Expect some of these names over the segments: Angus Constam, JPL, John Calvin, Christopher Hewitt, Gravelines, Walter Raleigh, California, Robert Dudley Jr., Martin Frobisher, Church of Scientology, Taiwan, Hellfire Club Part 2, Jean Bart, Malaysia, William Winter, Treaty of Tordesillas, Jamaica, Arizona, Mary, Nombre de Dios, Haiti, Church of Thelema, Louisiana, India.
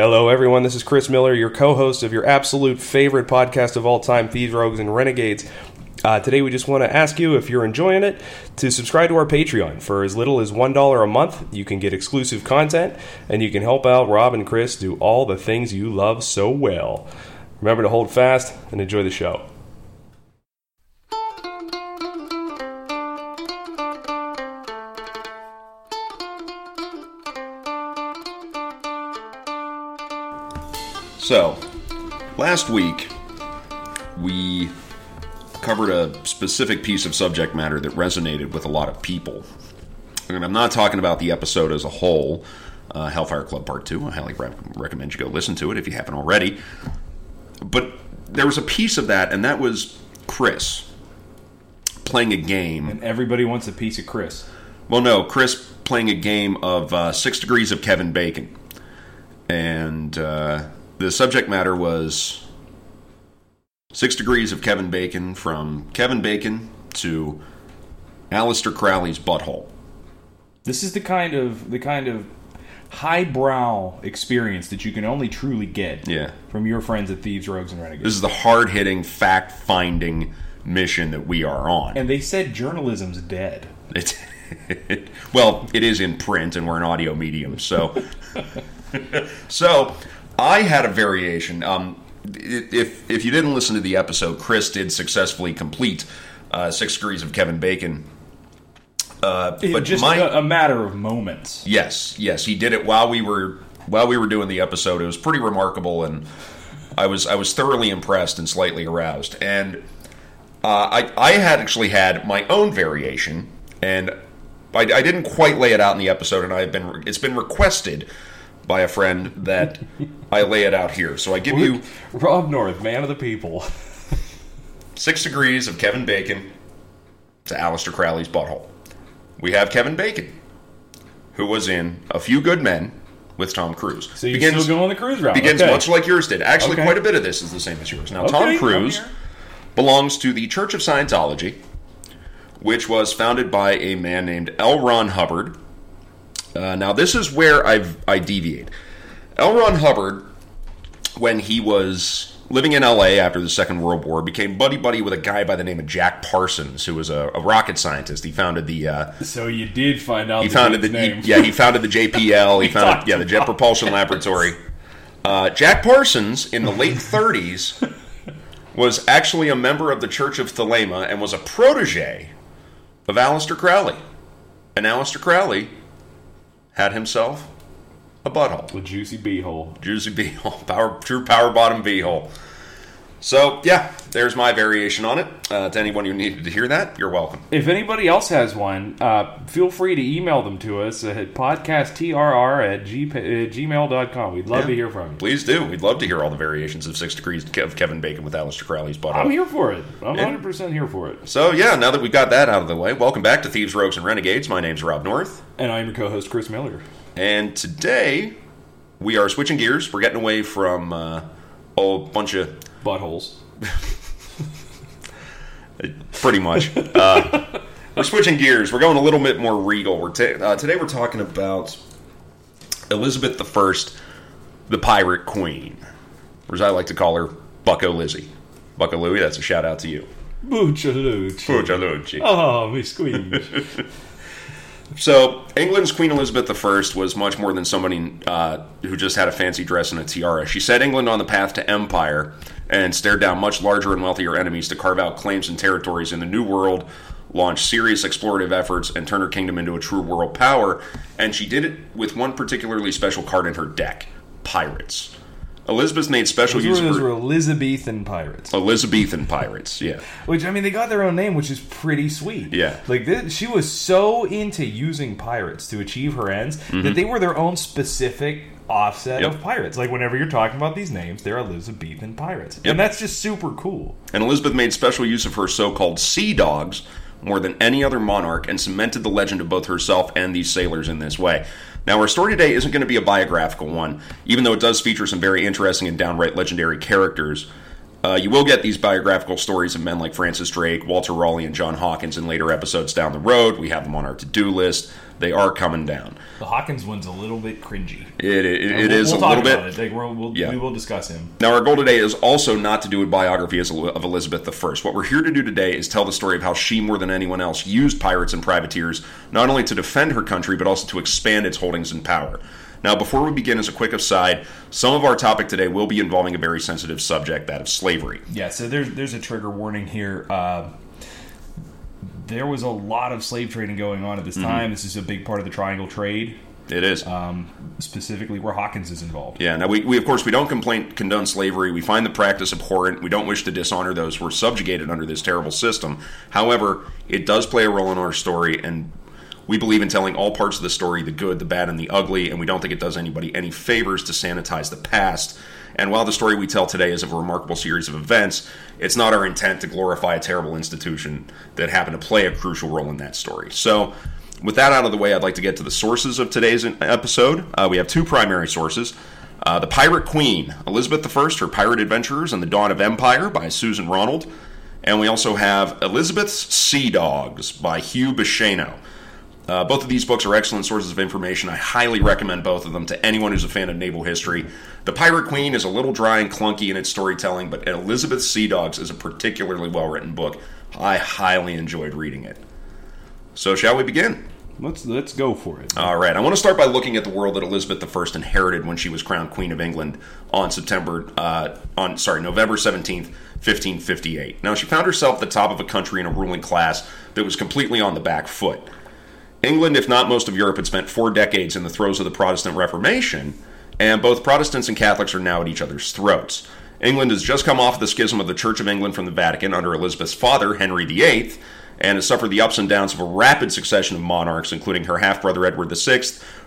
Hello, everyone. This is Chris Miller, your co-host of your absolute favorite podcast of all time, Thieves, Rogues, and Renegades. Today, we just want to ask you, if you're enjoying it, to subscribe to our Patreon. For as little as $1 a month, you can get exclusive content, and you can help out Rob and Chris do all the things you love so well. Remember to hold fast and enjoy the show. So, last week, we covered a specific piece of subject matter that resonated with a lot of people. And I'm not talking about the episode as a whole, Hellfire Club Part 2. I highly recommend you go listen to it if you haven't already. But there was a piece of that, and that was Chris playing a game. And everybody wants a piece of Chris. Well, no, Chris playing a game of 6 Degrees of Kevin Bacon. And the subject matter was 6 Degrees of Kevin Bacon, from Kevin Bacon to Aleister Crowley's butthole. This is the kind of highbrow experience that you can only truly get from your friends at Thieves, Rogues, and Renegades. This is the hard-hitting, fact-finding mission that we are on. And they said journalism's dead. Well, it is in print, and we're an audio medium, so... So... I had a variation. If you didn't listen to the episode, Chris did successfully complete 6 Degrees of Kevin Bacon. But just a matter of moments. Yes, he did it while we were doing the episode. It was pretty remarkable, and I was thoroughly impressed and slightly aroused. And I had actually had my own variation, and I didn't quite lay it out in the episode. And it's been requested by a friend that I lay it out here. So I give you... Rob North, man of the people. 6 Degrees of Kevin Bacon to Aleister Crowley's butthole. We have Kevin Bacon, who was in A Few Good Men with Tom Cruise. So you're still going on the Cruise route. Begins much like yours did. Actually, quite a bit of this is the same as yours. Now, Tom Cruise belongs to the Church of Scientology, which was founded by a man named L. Ron Hubbard. Now, this is where I deviate. L. Ron Hubbard, when he was living in L.A. after the Second World War, became buddy-buddy with a guy by the name of Jack Parsons, who was a rocket scientist. He founded the... so you did find out the name. He founded the JPL. He founded the Jet Propulsion Laboratory. Jack Parsons, in the late 30s, was actually a member of the Church of Thelema and was a protege of Aleister Crowley. And Aleister Crowley... had himself a butthole. A juicy beehole. Juicy beehole. True power bottom beehole. So, there's my variation on it. To anyone who needed to hear that, you're welcome. If anybody else has one, feel free to email them to us at podcasttrr@gmail.com. We'd love to hear from you. Please do. We'd love to hear all the variations of 6 Degrees of Kevin Bacon with Aleister Crowley's butthole. I'm here for it. I'm 100% here for it. So, now that we've got that out of the way, welcome back to Thieves, Rogues, and Renegades. My name's Rob North. And I'm your co-host, Chris Miller. And today, we are switching gears. We're getting away from a bunch of... buttholes. Pretty much. We're switching gears. We're going a little bit more regal. Today we're talking about Elizabeth I, the Pirate Queen. Or as I like to call her, Bucca Louie. Bucca Louie, that's a shout out to you. Bucca Louie. Oh, Miss Queen. So, England's Queen Elizabeth I was much more than somebody who just had a fancy dress and a tiara. She set England on the path to empire and stared down much larger and wealthier enemies to carve out claims and territories in the New World, launch serious explorative efforts, and turn her kingdom into a true world power. And she did it with one particularly special card in her deck, pirates. Elizabeth made special use of her... Those were Elizabethan pirates. Elizabethan pirates, yeah. Which, I mean, they got their own name, which is pretty sweet. Yeah. Like, she was so into using pirates to achieve her ends that they were their own specific offset of pirates. Like, whenever you're talking about these names, they're Elizabethan pirates. Yep. And that's just super cool. And Elizabeth made special use of her so-called sea dogs more than any other monarch and cemented the legend of both herself and these sailors in this way. Now, our story today isn't going to be a biographical one, even though it does feature some very interesting and downright legendary characters. You will get these biographical stories of men like Francis Drake, Walter Raleigh, and John Hawkins in later episodes down the road. We have them on our to-do list. They are coming down. The Hawkins one's a little bit cringy. We'll talk about it a little bit. We will discuss him. Now, our goal today is also not to do a biography of Elizabeth I. What we're here to do today is tell the story of how she, more than anyone else, used pirates and privateers not only to defend her country, but also to expand its holdings and power. Now, before we begin, as a quick aside, some of our topic today will be involving a very sensitive subject, that of slavery. Yeah, so there's a trigger warning here. There was a lot of slave trading going on at this time. This is a big part of the triangle trade. It is. Specifically where Hawkins is involved. Yeah, now we, of course, don't condone slavery. We find the practice abhorrent. We don't wish to dishonor those who were subjugated under this terrible system. However, it does play a role in our story, and we believe in telling all parts of the story, the good, the bad, and the ugly, and we don't think it does anybody any favors to sanitize the past. And while the story we tell today is of a remarkable series of events, it's not our intent to glorify a terrible institution that happened to play a crucial role in that story. So, with that out of the way, I'd like to get to the sources of today's episode. We have two primary sources. The Pirate Queen, Elizabeth I, Her Pirate Adventures, and the Dawn of Empire by Susan Ronald. And we also have Elizabeth's Sea Dogs by Hugh Bishano. Both of these books are excellent sources of information. I highly recommend both of them to anyone who's a fan of naval history. The Pirate Queen is a little dry and clunky in its storytelling, but Elizabeth's Sea Dogs is a particularly well-written book. I highly enjoyed reading it. So shall we begin? Let's go for it. All right. I want to start by looking at the world that Elizabeth I inherited when she was crowned Queen of England on November 17th, 1558. Now, she found herself at the top of a country in a ruling class that was completely on the back foot. England, if not most of Europe, had spent 4 decades in the throes of the Protestant Reformation, and both Protestants and Catholics are now at each other's throats. England has just come off the schism of the Church of England from the Vatican under Elizabeth's father, Henry VIII, and has suffered the ups and downs of a rapid succession of monarchs, including her half-brother Edward VI,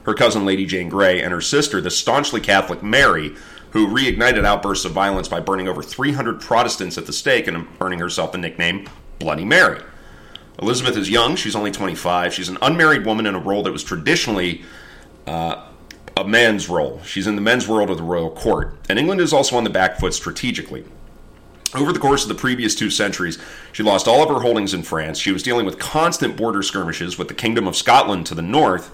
her cousin Lady Jane Grey, and her sister, the staunchly Catholic Mary, who reignited outbursts of violence by burning over 300 Protestants at the stake and earning herself the nickname Bloody Mary. Elizabeth is young. She's only 25. She's an unmarried woman in a role that was traditionally a man's role. She's in the men's world of the royal court. And England is also on the back foot strategically. Over the course of the previous 2 centuries, she lost all of her holdings in France. She was dealing with constant border skirmishes with the Kingdom of Scotland to the north,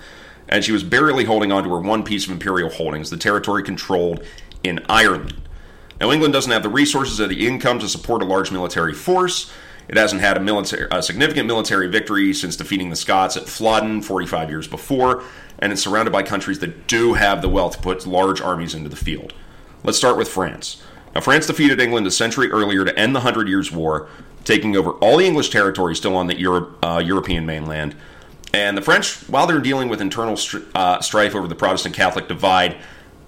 and she was barely holding on to her one piece of imperial holdings, the territory controlled in Ireland. Now, England doesn't have the resources or the income to support a large military force. It hasn't had a significant military victory since defeating the Scots at Flodden 45 years before, and it's surrounded by countries that do have the wealth to put large armies into the field. Let's start with France. Now, France defeated England a century earlier to end the Hundred Years' War, taking over all the English territory still on the European mainland. And the French, while they're dealing with internal strife over the Protestant-Catholic divide,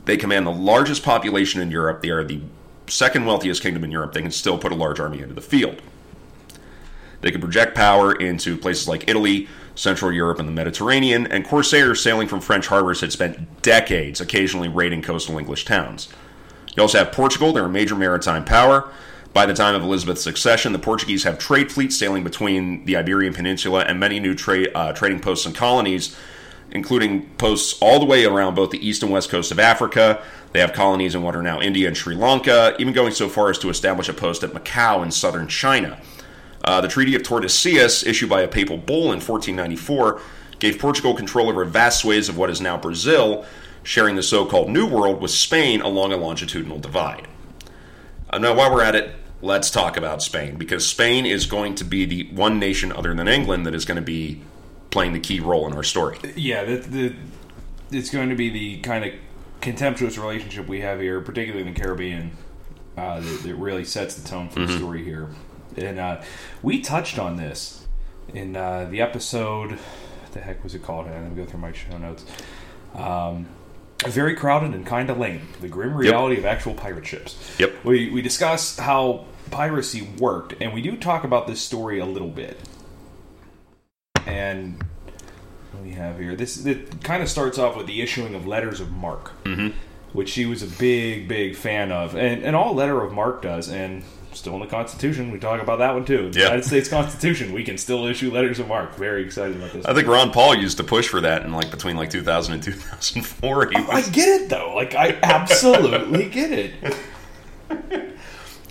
they command the largest population in Europe. They are the second wealthiest kingdom in Europe. They can still put a large army into the field. They could project power into places like Italy, Central Europe, and the Mediterranean, and corsairs sailing from French harbors had spent decades occasionally raiding coastal English towns. You also have Portugal. They're a major maritime power. By the time of Elizabeth's succession, the Portuguese have trade fleets sailing between the Iberian Peninsula and many new trading posts and colonies, including posts all the way around both the east and west coast of Africa. They have colonies in what are now India and Sri Lanka, even going so far as to establish a post at Macau in southern China. The Treaty of Tordesillas, issued by a papal bull in 1494, gave Portugal control over vast swathes of what is now Brazil, sharing the so-called New World with Spain along a longitudinal divide. Now, while we're at it, let's talk about Spain, because Spain is going to be the one nation other than England that is going to be playing the key role in our story. Yeah, it's going to be the kind of contemptuous relationship we have here, particularly in the Caribbean, that really sets the tone for the story here. And we touched on this in the episode, what the heck was it called? I'm going to go through my show notes. Very Crowded and Kinda Lame, the Grim Reality of Actual Pirate Ships. Yep. We discussed how piracy worked, and we do talk about this story a little bit. And what do we have here? It kind of starts off with the issuing of letters of marque, which she was a big, big fan of. And all letter of marque does, and... still in the Constitution. We talk about that one, too. The United States Constitution. We can still issue letters of marque. Very excited about this. I think Ron Paul used to push for that in between 2000 and 2004. I get it, though. I absolutely get it.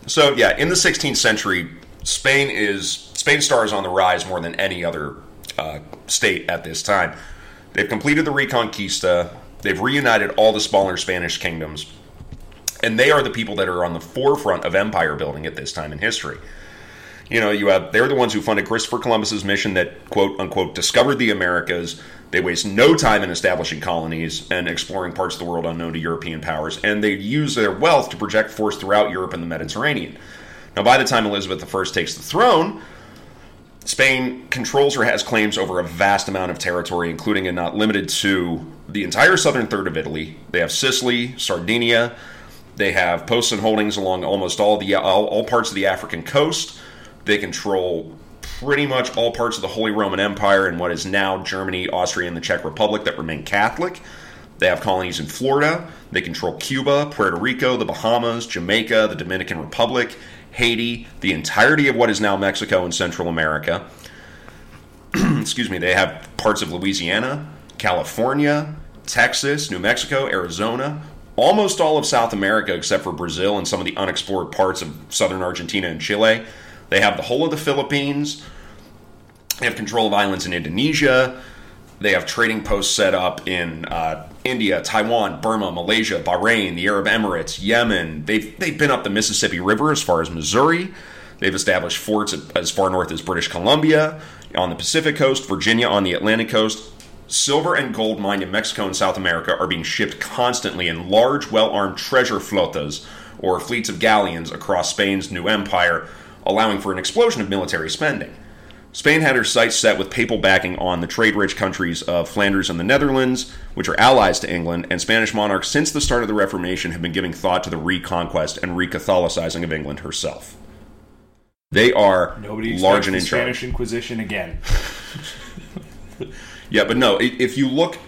So, yeah, in the 16th century, Spain's star is on the rise more than any other state at this time. They've completed the Reconquista. They've reunited all the smaller Spanish kingdoms. And they are the people that are on the forefront of empire building at this time in history. You know, they're the ones who funded Christopher Columbus's mission that, quote, unquote, discovered the Americas. They waste no time in establishing colonies and exploring parts of the world unknown to European powers, and they use their wealth to project force throughout Europe and the Mediterranean. Now, by the time Elizabeth I takes the throne, Spain controls or has claims over a vast amount of territory, including and not limited to the entire southern third of Italy. They have Sicily, Sardinia. They have posts and holdings along almost all parts of the African coast. They control pretty much all parts of the Holy Roman Empire and what is now Germany, Austria, and the Czech Republic that remain Catholic. They have colonies in Florida. They control Cuba, Puerto Rico, the Bahamas, Jamaica, the Dominican Republic, Haiti, the entirety of what is now Mexico and Central America. Excuse me. They have parts of Louisiana, California, Texas, New Mexico, Arizona, almost all of South America except for Brazil and some of the unexplored parts of southern Argentina and Chile. They have the whole of the Philippines. They have control of islands in Indonesia. They have trading posts set up in India, Taiwan, Burma, Malaysia, Bahrain, the Arab Emirates, Yemen. They've been up the Mississippi River as far as Missouri. They've established forts as far north as British Columbia, on the Pacific coast, Virginia on the Atlantic coast. Silver and gold mined in Mexico and South America are being shipped constantly in large, well-armed treasure flotas, or fleets of galleons, across Spain's new empire, allowing for an explosion of military spending. Spain had her sights set with papal backing on the trade-rich countries of Flanders and the Netherlands, which are allies to England, and Spanish monarchs since the start of the Reformation have been giving thought to the reconquest and re-Catholicizing of England herself. They are large and in charge. Nobody expects the Spanish Inquisition again. Yeah, but no, if you look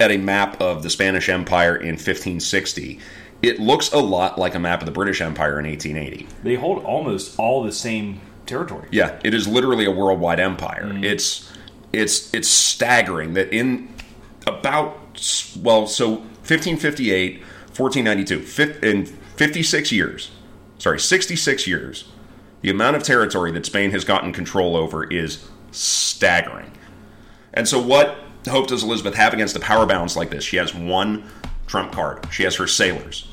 at a map of the Spanish Empire in 1560... it looks a lot like a map of the British Empire in 1880. They hold almost all the same territory. Yeah, it is literally a worldwide empire. Mm-hmm. It's staggering that in about, well, so 1558, 1492, in 66 years, the amount of territory that Spain has gotten control over is staggering. And so what hope does Elizabeth have against a power balance like this? She has one trump card. She has her sailors.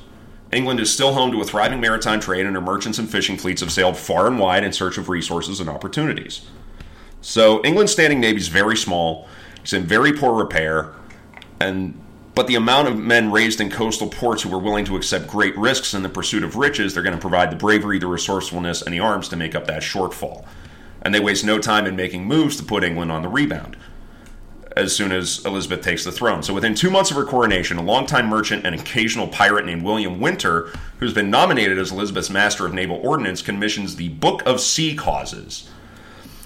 England is still home to a thriving maritime trade, and her merchants and fishing fleets have sailed far and wide in search of resources and opportunities. So England's standing navy is very small. It's in very poor repair, but the amount of men raised in coastal ports who were willing to accept great risks in the pursuit of riches, they're going to provide the bravery, the resourcefulness, and the arms to make up that shortfall. And they waste no time in making moves to put England on the rebound as soon as Elizabeth takes the throne. So within 2 months of her coronation, a longtime merchant and occasional pirate named William Winter, who's been nominated as Elizabeth's Master of Naval Ordnance, commissions the Book of Sea Causes,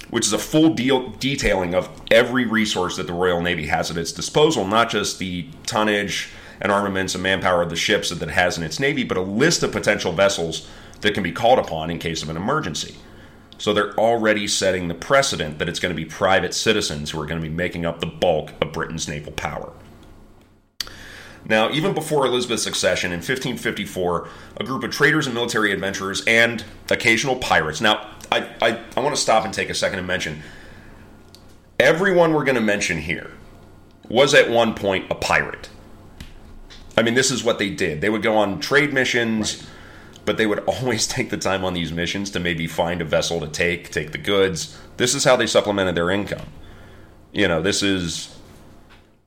which is a full detailing of every resource that the Royal Navy has at its disposal, not just the tonnage and armaments and manpower of the ships that it has in its navy, but a list of potential vessels that can be called upon in case of an emergency. So they're already setting the precedent that it's going to be private citizens who are going to be making up the bulk of Britain's naval power. Now, even before Elizabeth's accession in 1554, a group of traders and military adventurers and occasional pirates. Now, I want to stop and take a second and mention, everyone we're going to mention here was at one point a pirate. I mean, this is what they did. They would go on trade missions. Right. But they would always take the time on these missions to maybe find a vessel to take the goods. This is how they supplemented their income. You know, this is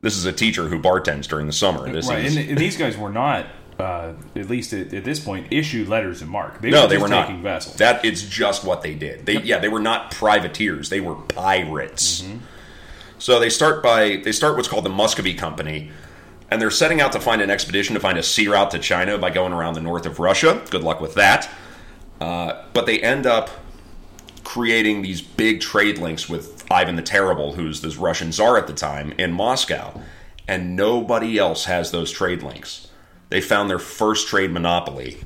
a teacher who bartends during the summer. And these guys were not, at least at this point, issued letters of marque. They were not taking vessels. That it's just what they did. They were not privateers. They were pirates. Mm-hmm. So they start what's called the Muscovy Company. And they're setting out to find an expedition to find a sea route to China by going around the north of Russia. Good luck with that. But they end up creating these big trade links with Ivan the Terrible, who's this Russian czar at the time, in Moscow. And nobody else has those trade links. They found their first trade monopoly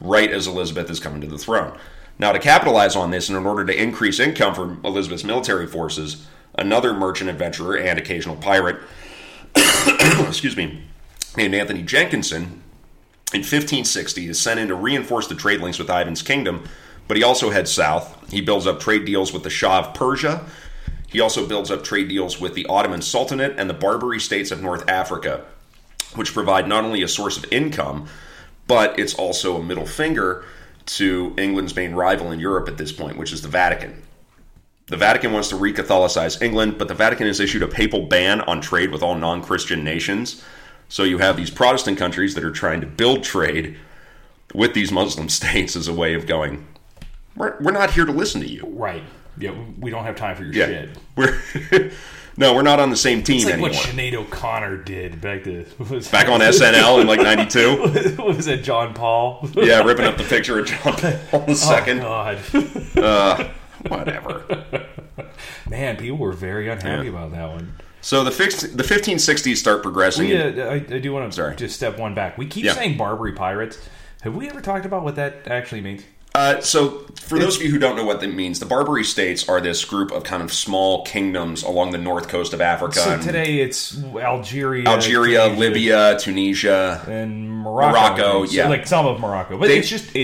right as Elizabeth is coming to the throne. Now, to capitalize on this and in order to increase income for Elizabeth's military forces, another merchant adventurer and occasional pirate excuse me, named Anthony Jenkinson, in 1560 is sent in to reinforce the trade links with Ivan's kingdom, but he also heads south. He builds up trade deals with the Shah of Persia. He also builds up trade deals with the Ottoman Sultanate and the Barbary states of North Africa, which provide not only a source of income, but it's also a middle finger to England's main rival in Europe at this point, which is the Vatican. The Vatican wants to re-Catholicize England, but the Vatican has issued a papal ban on trade with all non-Christian nations. So you have these Protestant countries that are trying to build trade with these Muslim states as a way of going, we're not here to listen to you. Right. Yeah, we don't have time for your shit. No, we're not on the same team anymore. It's like what Sinead O'Connor did back on SNL in like 92. What was it, John Paul? Yeah, ripping up the picture of John Paul II. Oh, God. Whatever. Man, people were very unhappy about that one. So the 1560s start progressing. Yeah, I do want to just step one back. We keep saying Barbary pirates. Have we ever talked about what that actually means? So, for those of you who don't know what that means, the Barbary states are this group of kind of small kingdoms along the north coast of Africa. So today it's Algeria, Tunisia, Libya, Tunisia, and Morocco. So like some of Morocco, but it's just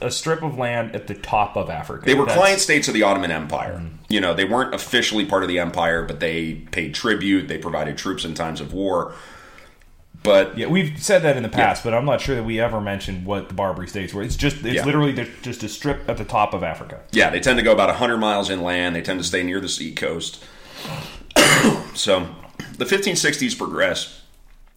a strip of land at the top of Africa. They were client states of the Ottoman Empire. Mm-hmm. You know, they weren't officially part of the empire, but they paid tribute. They provided troops in times of war. But yeah, we've said that in the past, but I'm not sure that we ever mentioned what the Barbary states were. It's literally just a strip at the top of Africa. Yeah, they tend to go about 100 miles inland. They tend to stay near the sea coast. So the 1560s progress,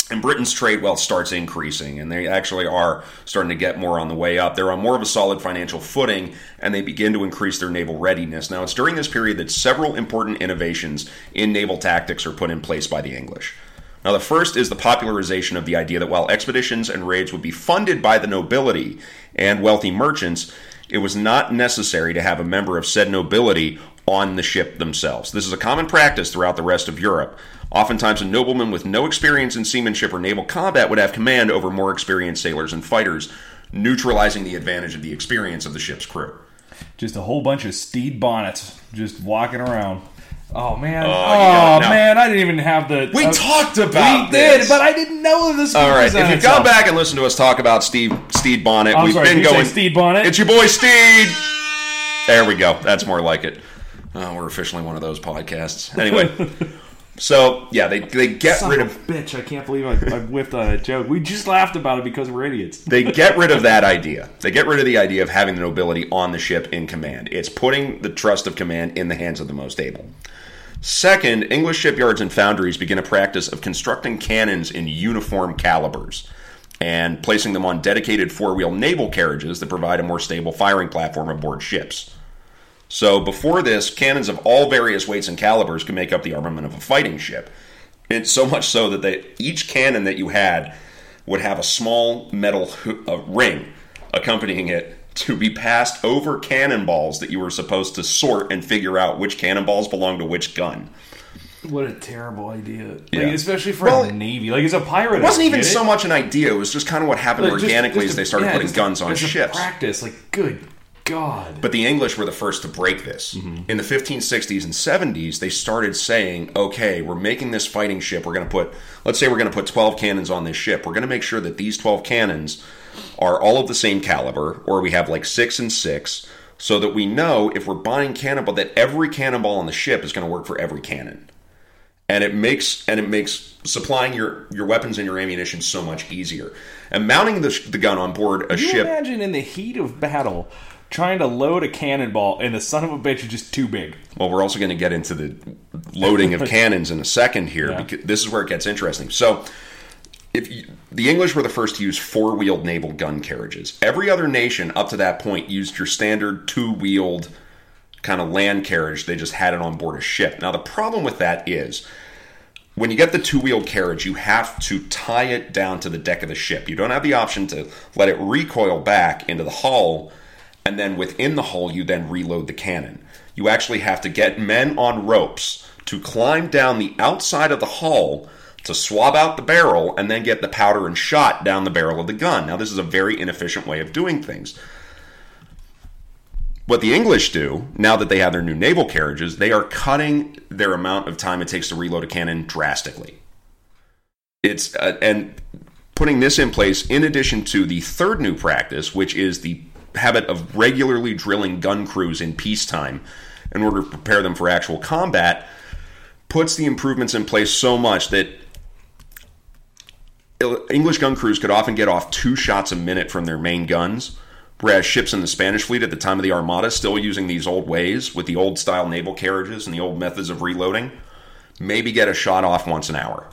and Britain's trade wealth starts increasing, and they actually are starting to get more on the way up. They're on more of a solid financial footing, and they begin to increase their naval readiness. Now, it's during this period that several important innovations in naval tactics are put in place by the English. Now, the first is the popularization of the idea that while expeditions and raids would be funded by the nobility and wealthy merchants, it was not necessary to have a member of said nobility on the ship themselves. This is a common practice throughout the rest of Europe. Oftentimes, a nobleman with no experience in seamanship or naval combat would have command over more experienced sailors and fighters, neutralizing the advantage of the experience of the ship's crew. Just a whole bunch of Stede Bonnets just walking around. Oh, man. Man, I didn't even have the... We talked about this. We did, but I didn't know this. All right, if you've gone back and listened to us talk about Stede Bonnet, Say Stede Bonnet? It's your boy, Stede. There we go. That's more like it. Oh, we're officially one of those podcasts. Anyway, so, yeah, they get rid of... bitch, I can't believe I whiffed on that joke. We just laughed about it because we're idiots. They get rid of that idea. They get rid of the idea of having the nobility on the ship in command. It's putting the trust of command in the hands of the most able. Second, English shipyards and foundries begin a practice of constructing cannons in uniform calibers and placing them on dedicated four-wheel naval carriages that provide a more stable firing platform aboard ships. So before this, cannons of all various weights and calibers could make up the armament of a fighting ship. It's so much so that each cannon that you had would have a small metal ring accompanying it to be passed over cannonballs that you were supposed to sort and figure out which cannonballs belong to which gun. What a terrible idea. Especially for the Navy. Like, as a pirate... It wasn't even so much an idea. It was just kind of what happened organically as they started putting guns on ships. Practice. Like, good God. But the English were the first to break this. Mm-hmm. In the 1560s and 70s, they started saying, okay, we're making this fighting ship. We're going to put... Let's say we're going to put 12 cannons on this ship. We're going to make sure that these 12 cannons are all of the same caliber, or we have like 6 and 6, so that we know if we're buying cannonball that every cannonball on the ship is going to work for every cannon, and it makes supplying your weapons and your ammunition so much easier. And mounting the gun on board a ship. Imagine in the heat of battle trying to load a cannonball, and the son of a bitch is just too big. Well, we're also going to get into the loading of cannons in a second here, because this is where it gets interesting. So. The English were the first to use four-wheeled naval gun carriages. Every other nation up to that point used your standard two-wheeled kind of land carriage. They just had it on board a ship. Now, the problem with that is when you get the two-wheeled carriage, you have to tie it down to the deck of the ship. You don't have the option to let it recoil back into the hull, and then within the hull, you then reload the cannon. You actually have to get men on ropes to climb down the outside of the hull to swab out the barrel, and then get the powder and shot down the barrel of the gun. Now, this is a very inefficient way of doing things. What the English do, now that they have their new naval carriages, they are cutting their amount of time it takes to reload a cannon drastically. It's and putting this in place, in addition to the third new practice, which is the habit of regularly drilling gun crews in peacetime in order to prepare them for actual combat, puts the improvements in place so much that English gun crews could often get off 2 shots a minute from their main guns, whereas ships in the Spanish fleet at the time of the Armada, still using these old ways with the old style naval carriages and the old methods of reloading, maybe get a shot off once an hour.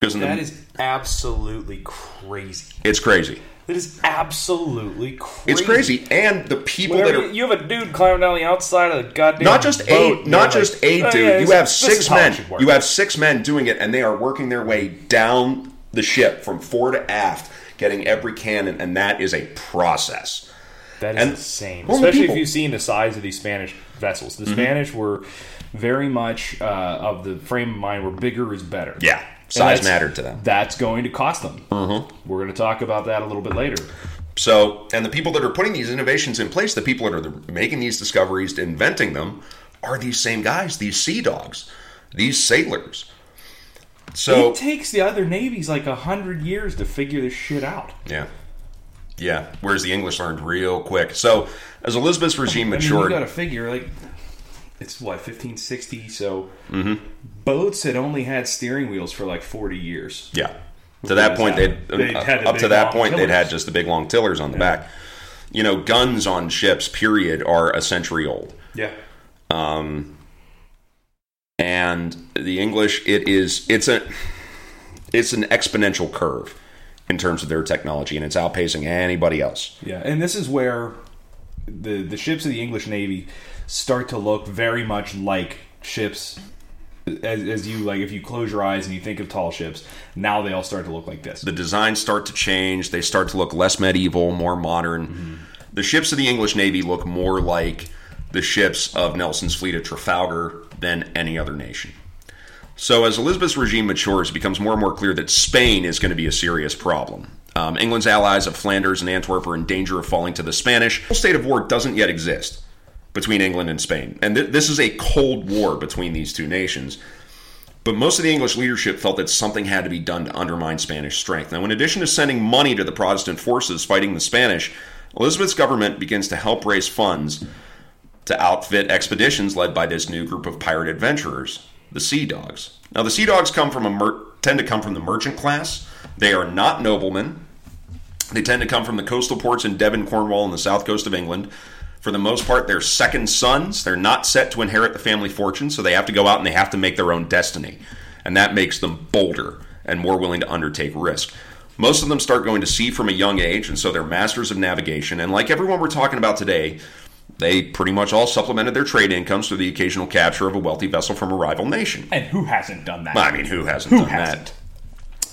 That is absolutely crazy. It's crazy. It is absolutely crazy. It's crazy, and the people that are... You have a dude climbing down the outside of the goddamn boat. Not just a dude. You have 6 men. You have 6 men doing it, and they are working their way down the ship from fore to aft, getting every cannon, and that is a process. That is insane. Especially if you've seen the size of these Spanish vessels. The Spanish were very much of the frame of mind where bigger is better. Yeah. Size mattered to them. That's going to cost them. We're going to talk about that a little bit later. So, and the people that are putting these innovations in place, the people that are making these discoveries, inventing them, are these same guys, these sea dogs, these sailors. So it takes the other navies like 100 years to figure this shit out. Yeah. Yeah. Whereas the English learned real quick. So, as Elizabeth's regime matured... you got to figure, like... It's, what, 1560, so boats had only had steering wheels for like 40 years. Yeah. To that point, they'd had just the big long tillers on the back. You know, guns on ships, period, are a century old. Yeah. And the English, it's an exponential curve in terms of their technology, and it's outpacing anybody else. Yeah, and this is where the ships of the English Navy... start to look very much like ships as you like. If you close your eyes and you think of tall ships, now they all start to look like this. The designs start to change. They start to look less medieval, more modern. The ships of the English Navy look more like the ships of Nelson's fleet at Trafalgar than any other nation. So as Elizabeth's regime matures, it becomes more and more clear that Spain is going to be a serious problem. England's allies of Flanders and Antwerp are in danger of falling to the Spanish. The whole state of war doesn't yet exist between England and Spain. And this is a cold war between these two nations. But most of the English leadership felt that something had to be done to undermine Spanish strength. Now, in addition to sending money to the Protestant forces fighting the Spanish, Elizabeth's government begins to help raise funds to outfit expeditions led by this new group of pirate adventurers, the Sea Dogs. Now, the Sea Dogs tend to come from the merchant class. They are not noblemen. They tend to come from the coastal ports in Devon, Cornwall, and the south coast of England. For the most part, they're second sons. They're not set to inherit the family fortune, so they have to go out and they have to make their own destiny. And that makes them bolder and more willing to undertake risk. Most of them start going to sea from a young age, and so they're masters of navigation. And like everyone we're talking about today, they pretty much all supplemented their trade incomes through the occasional capture of a wealthy vessel from a rival nation. And who hasn't done that? I mean, who hasn't done that?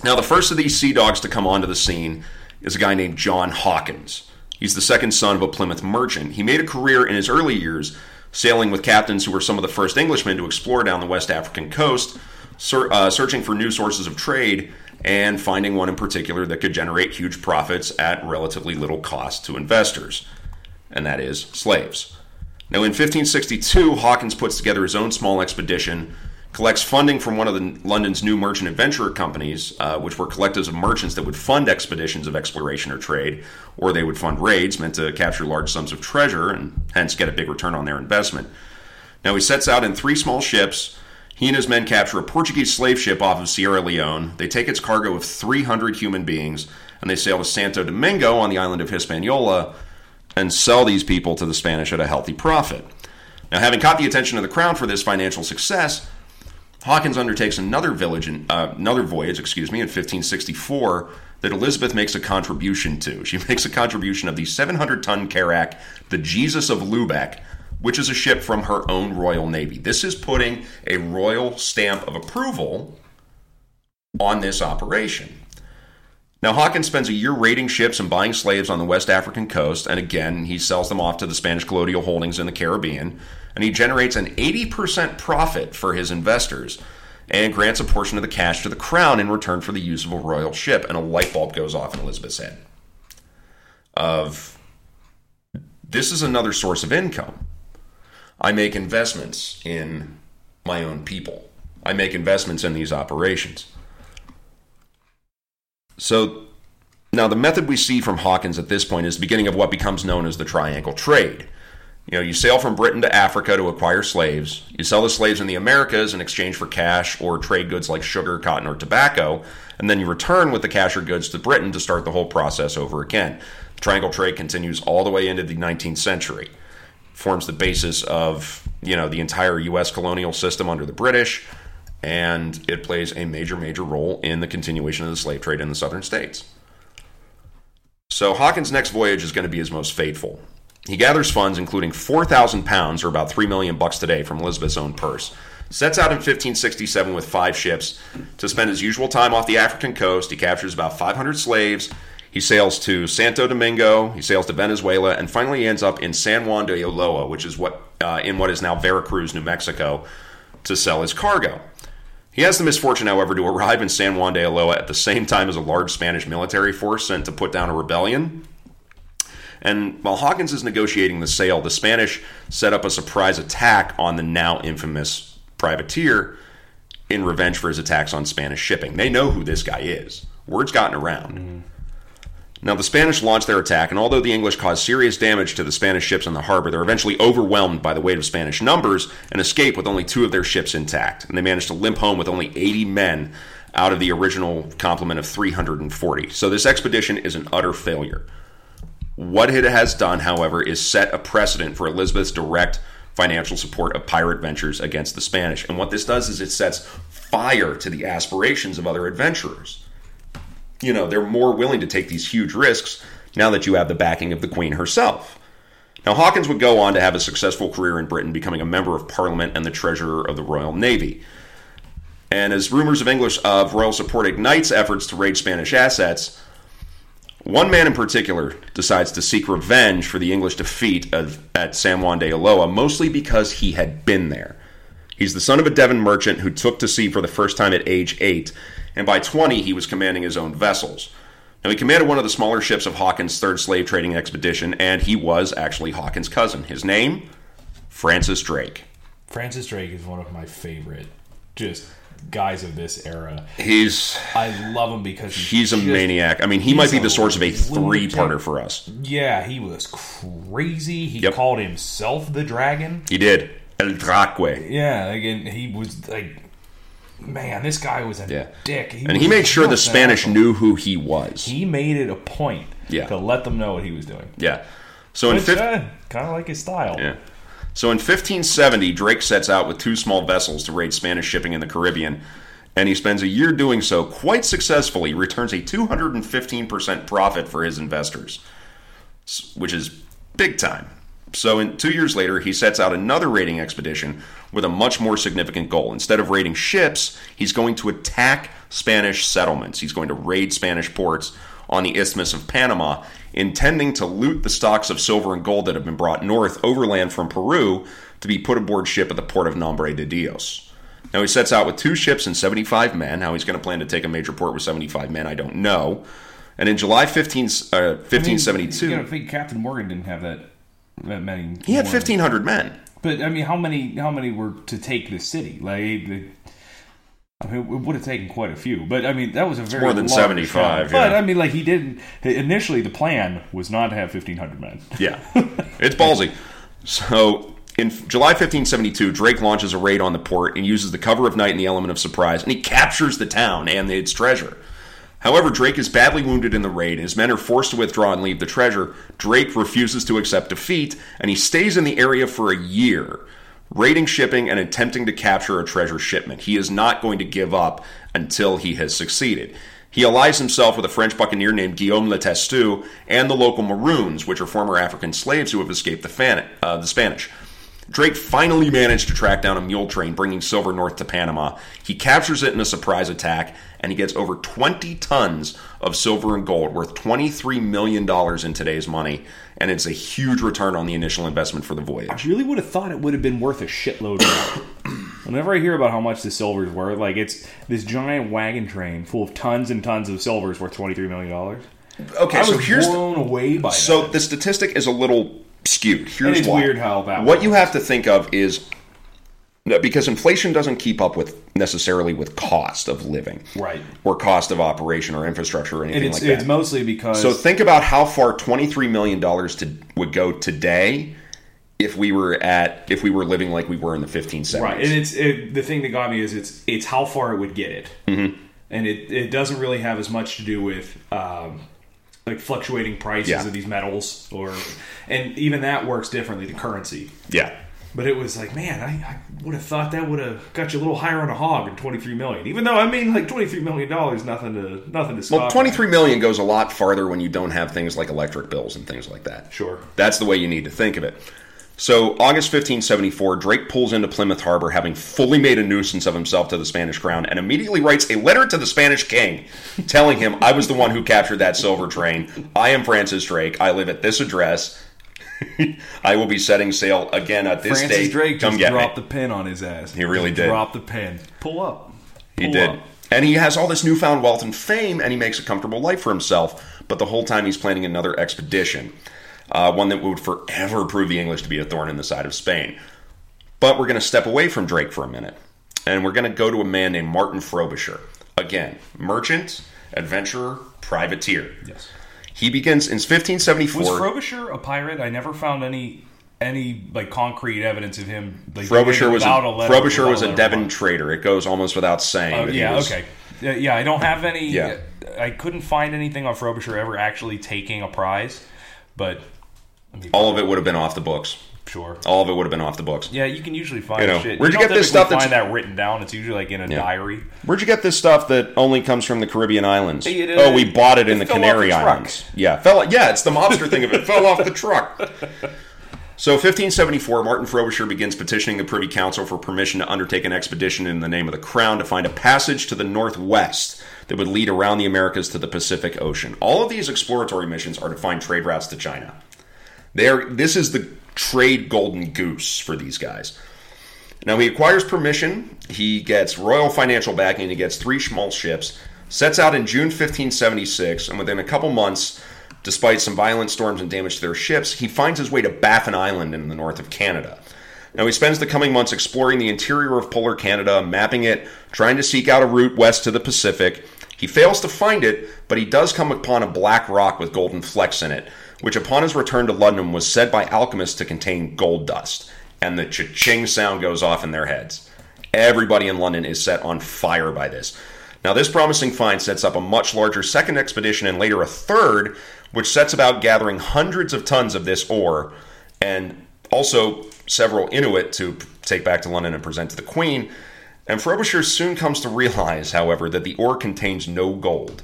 Now, the first of these sea dogs to come onto the scene is a guy named John Hawkins. He's the second son of a Plymouth merchant. He made a career in his early years sailing with captains who were some of the first Englishmen to explore down the West African coast, searching for new sources of trade, and finding one in particular that could generate huge profits at relatively little cost to investors, and that is slaves. Now, in 1562, Hawkins puts together his own small expedition, collects funding from one of London's new merchant adventurer companies, which were collectives of merchants that would fund expeditions of exploration or trade, or they would fund raids meant to capture large sums of treasure and hence get a big return on their investment. Now he sets out in 3 small ships. He and his men capture a Portuguese slave ship off of Sierra Leone. They take its cargo of 300 human beings, and they sail to Santo Domingo on the island of Hispaniola and sell these people to the Spanish at a healthy profit. Now, having caught the attention of the crown for this financial success, Hawkins undertakes another voyage, in 1564 that Elizabeth makes a contribution to. She makes a contribution of the 700-ton carack, the Jesus of Lubeck, which is a ship from her own Royal Navy. This is putting a royal stamp of approval on this operation. Now, Hawkins spends a year raiding ships and buying slaves on the West African coast, and again, he sells them off to the Spanish colonial holdings in the Caribbean, and he generates an 80% profit for his investors and grants a portion of the cash to the crown in return for the use of a royal ship, and a light bulb goes off in Elizabeth's head. This is another source of income. I make investments in my own people. I make investments in these operations. So, now the method we see from Hawkins at this point is the beginning of what becomes known as the triangle trade. You know, you sail from Britain to Africa to acquire slaves. You sell the slaves in the Americas in exchange for cash or trade goods like sugar, cotton, or tobacco, and then you return with the cash or goods to Britain to start the whole process over again. The triangle trade continues all the way into the 19th century. Forms the basis of, you know, the entire U.S. colonial system under the British, and it plays a major, major role in the continuation of the slave trade in the southern states. So Hawkins' next voyage is going to be his most fateful. He gathers funds, including 4,000 pounds, or about $3 million today, from Elizabeth's own purse. Sets out in 1567 with 5 ships to spend his usual time off the African coast. He captures about 500 slaves. He sails to Santo Domingo. He sails to Venezuela, and finally he ends up in San Juan de Ulloa, which is what is now Veracruz, New Mexico, to sell his cargo. He has the misfortune, however, to arrive in San Juan de Ulloa at the same time as a large Spanish military force sent to put down a rebellion. And while Hawkins is negotiating the sale, the Spanish set up a surprise attack on the now infamous privateer in revenge for his attacks on Spanish shipping. They know who this guy is. Word's gotten around. Mm-hmm. Now, the Spanish launched their attack, and although the English caused serious damage to the Spanish ships in the harbor, they're eventually overwhelmed by the weight of Spanish numbers and escape with only 2 of their ships intact. And they managed to limp home with only 80 men out of the original complement of 340. So this expedition is an utter failure. What it has done, however, is set a precedent for Elizabeth's direct financial support of pirate ventures against the Spanish. And what this does is it sets fire to the aspirations of other adventurers. You know, they're more willing to take these huge risks now that you have the backing of the Queen herself. Now, Hawkins would go on to have a successful career in Britain, becoming a member of Parliament and the Treasurer of the Royal Navy. And as rumors of royal support ignites efforts to raid Spanish assets, one man in particular decides to seek revenge for the English defeat at San Juan de Ulloa, mostly because he had been there. He's the son of a Devon merchant who took to sea for the first time at age 8, and by 20 he was commanding his own vessels. Now, he commanded one of the smaller ships of Hawkins' third slave trading expedition, and he was actually Hawkins' cousin. His name? Francis Drake. Francis Drake is one of my favorite, just... guys of this era. I love him because he's a maniac. I mean, he might be the source of a 3-parter for us. Yeah, he was crazy. He called himself the Dragon. He did. El Draque. Yeah, and he was like, man, this guy was a dick. And he made sure the Spanish knew who he was. He made it a point to let them know what he was doing. Yeah. So kind of like his style. Yeah. So in 1570, Drake sets out with 2 small vessels to raid Spanish shipping in the Caribbean, and he spends a year doing so quite successfully, returns a 215% profit for his investors, which is big time. So 2 years later, he sets out another raiding expedition with a much more significant goal. Instead of raiding ships, he's going to attack Spanish settlements. He's going to raid Spanish ports on the Isthmus of Panama, intending to loot the stocks of silver and gold that have been brought north overland from Peru to be put aboard ship at the port of Nombre de Dios. Now, he sets out with 2 ships and 75 men. How he's going to plan to take a major port with 75 men, I don't know. And in July 1572... I think Captain Morgan didn't have that many... He had 1,500 men. But, I mean, how many were to take the city? I mean, it would have taken quite a few, but I mean, that was a very more than 75. Yeah. But I mean, like he didn't initially. The plan was not to have 1,500 men. Yeah, it's ballsy. So in July 1572, Drake launches a raid on the port and uses the cover of night and the element of surprise, and he captures the town and its treasure. However, Drake is badly wounded in the raid, and his men are forced to withdraw and leave the treasure. Drake refuses to accept defeat, and he stays in the area for a year, raiding shipping and attempting to capture a treasure shipment. He is not going to give up until he has succeeded. He allies himself with a French buccaneer named Guillaume Le Testu and the local Maroons, which are former African slaves who have escaped the Spanish. Drake finally managed to track down a mule train bringing silver north to Panama. He captures it in a surprise attack, and he gets over 20 tons of silver and gold, worth $23 million in today's money, and it's a huge return on the initial investment for the voyage. I really would have thought it would have been worth a shitload more. Whenever I hear about how much the silver's worth, like it's this giant wagon train full of tons and tons of silver's worth $23 million. Okay, I was blown away by that. So the statistic is a little... skewed. Here's it's why. Weird how that what works. You have to think of is because inflation doesn't keep up with necessarily with cost of living, right, or cost of operation or infrastructure or anything like that. It's mostly because. So think about how far $23 million would go today if we were living like we were in the 1570s. Right, and it's the thing that got me is it's how far it would get it, mm-hmm. and it doesn't really have as much to do with like fluctuating prices of these metals, and even that works differently to currency. Yeah. But it was like, man, I would have thought that would have got you a little higher on a hog than $23 million. Even though, I mean, like $23 million, nothing to scoff. Well, $23 million goes a lot farther when you don't have things like electric bills and things like that. Sure, that's the way you need to think of it. So, August 1574, Drake pulls into Plymouth Harbor, having fully made a nuisance of himself to the Spanish crown, and immediately writes a letter to the Spanish king, telling him, "I was the one who captured that silver train. I am Francis Drake. I live at this address." I will be setting sail again at this Francis date. Drake just dropped the pen on his ass. He really did. Drop the pen. Pull up. He did. And he has all this newfound wealth and fame, and he makes a comfortable life for himself. But the whole time he's planning another expedition, one that would forever prove the English to be a thorn in the side of Spain. But we're going to step away from Drake for a minute, and we're going to go to a man named Martin Frobisher. Again, merchant, adventurer, privateer. Yes. He begins in 1574. Was Frobisher a pirate? I never found any like concrete evidence of him. Like, Frobisher was a Devon trader. It goes almost without saying. I don't have any. Yeah. I couldn't find anything on Frobisher ever actually taking a prize, but all of it would have been off the books. Sure. All of it would have been off the books. Yeah, you can usually find shit. Where'd you get this stuff? Find that written down. It's usually like in a diary. Where'd you get this stuff that only comes from the Caribbean islands? We bought it in the Canary Islands. Yeah, it's the mobster thing of it. Fell off the truck. So, 1574, Martin Frobisher begins petitioning the Privy Council for permission to undertake an expedition in the name of the Crown to find a passage to the northwest that would lead around the Americas to the Pacific Ocean. All of these exploratory missions are to find trade routes to China. This is the trade golden goose for these guys. Now, he acquires permission, he gets royal financial backing, he gets three small ships, sets out in June 1576, and within a couple months, despite some violent storms and damage to their ships, he finds his way to Baffin Island in the north of Canada. Now, he spends the coming months exploring the interior of polar Canada, mapping it, trying to seek out a route west to the Pacific. He fails to find it, but he does come upon a black rock with golden flecks in it, which upon his return to London was said by alchemists to contain gold dust, and the cha-ching sound goes off in their heads. Everybody in London is set on fire by this. Now, this promising find sets up a much larger second expedition and later a third, which sets about gathering hundreds of tons of this ore, and also several Inuit to take back to London and present to the Queen. And Frobisher soon comes to realize, however, that the ore contains no gold.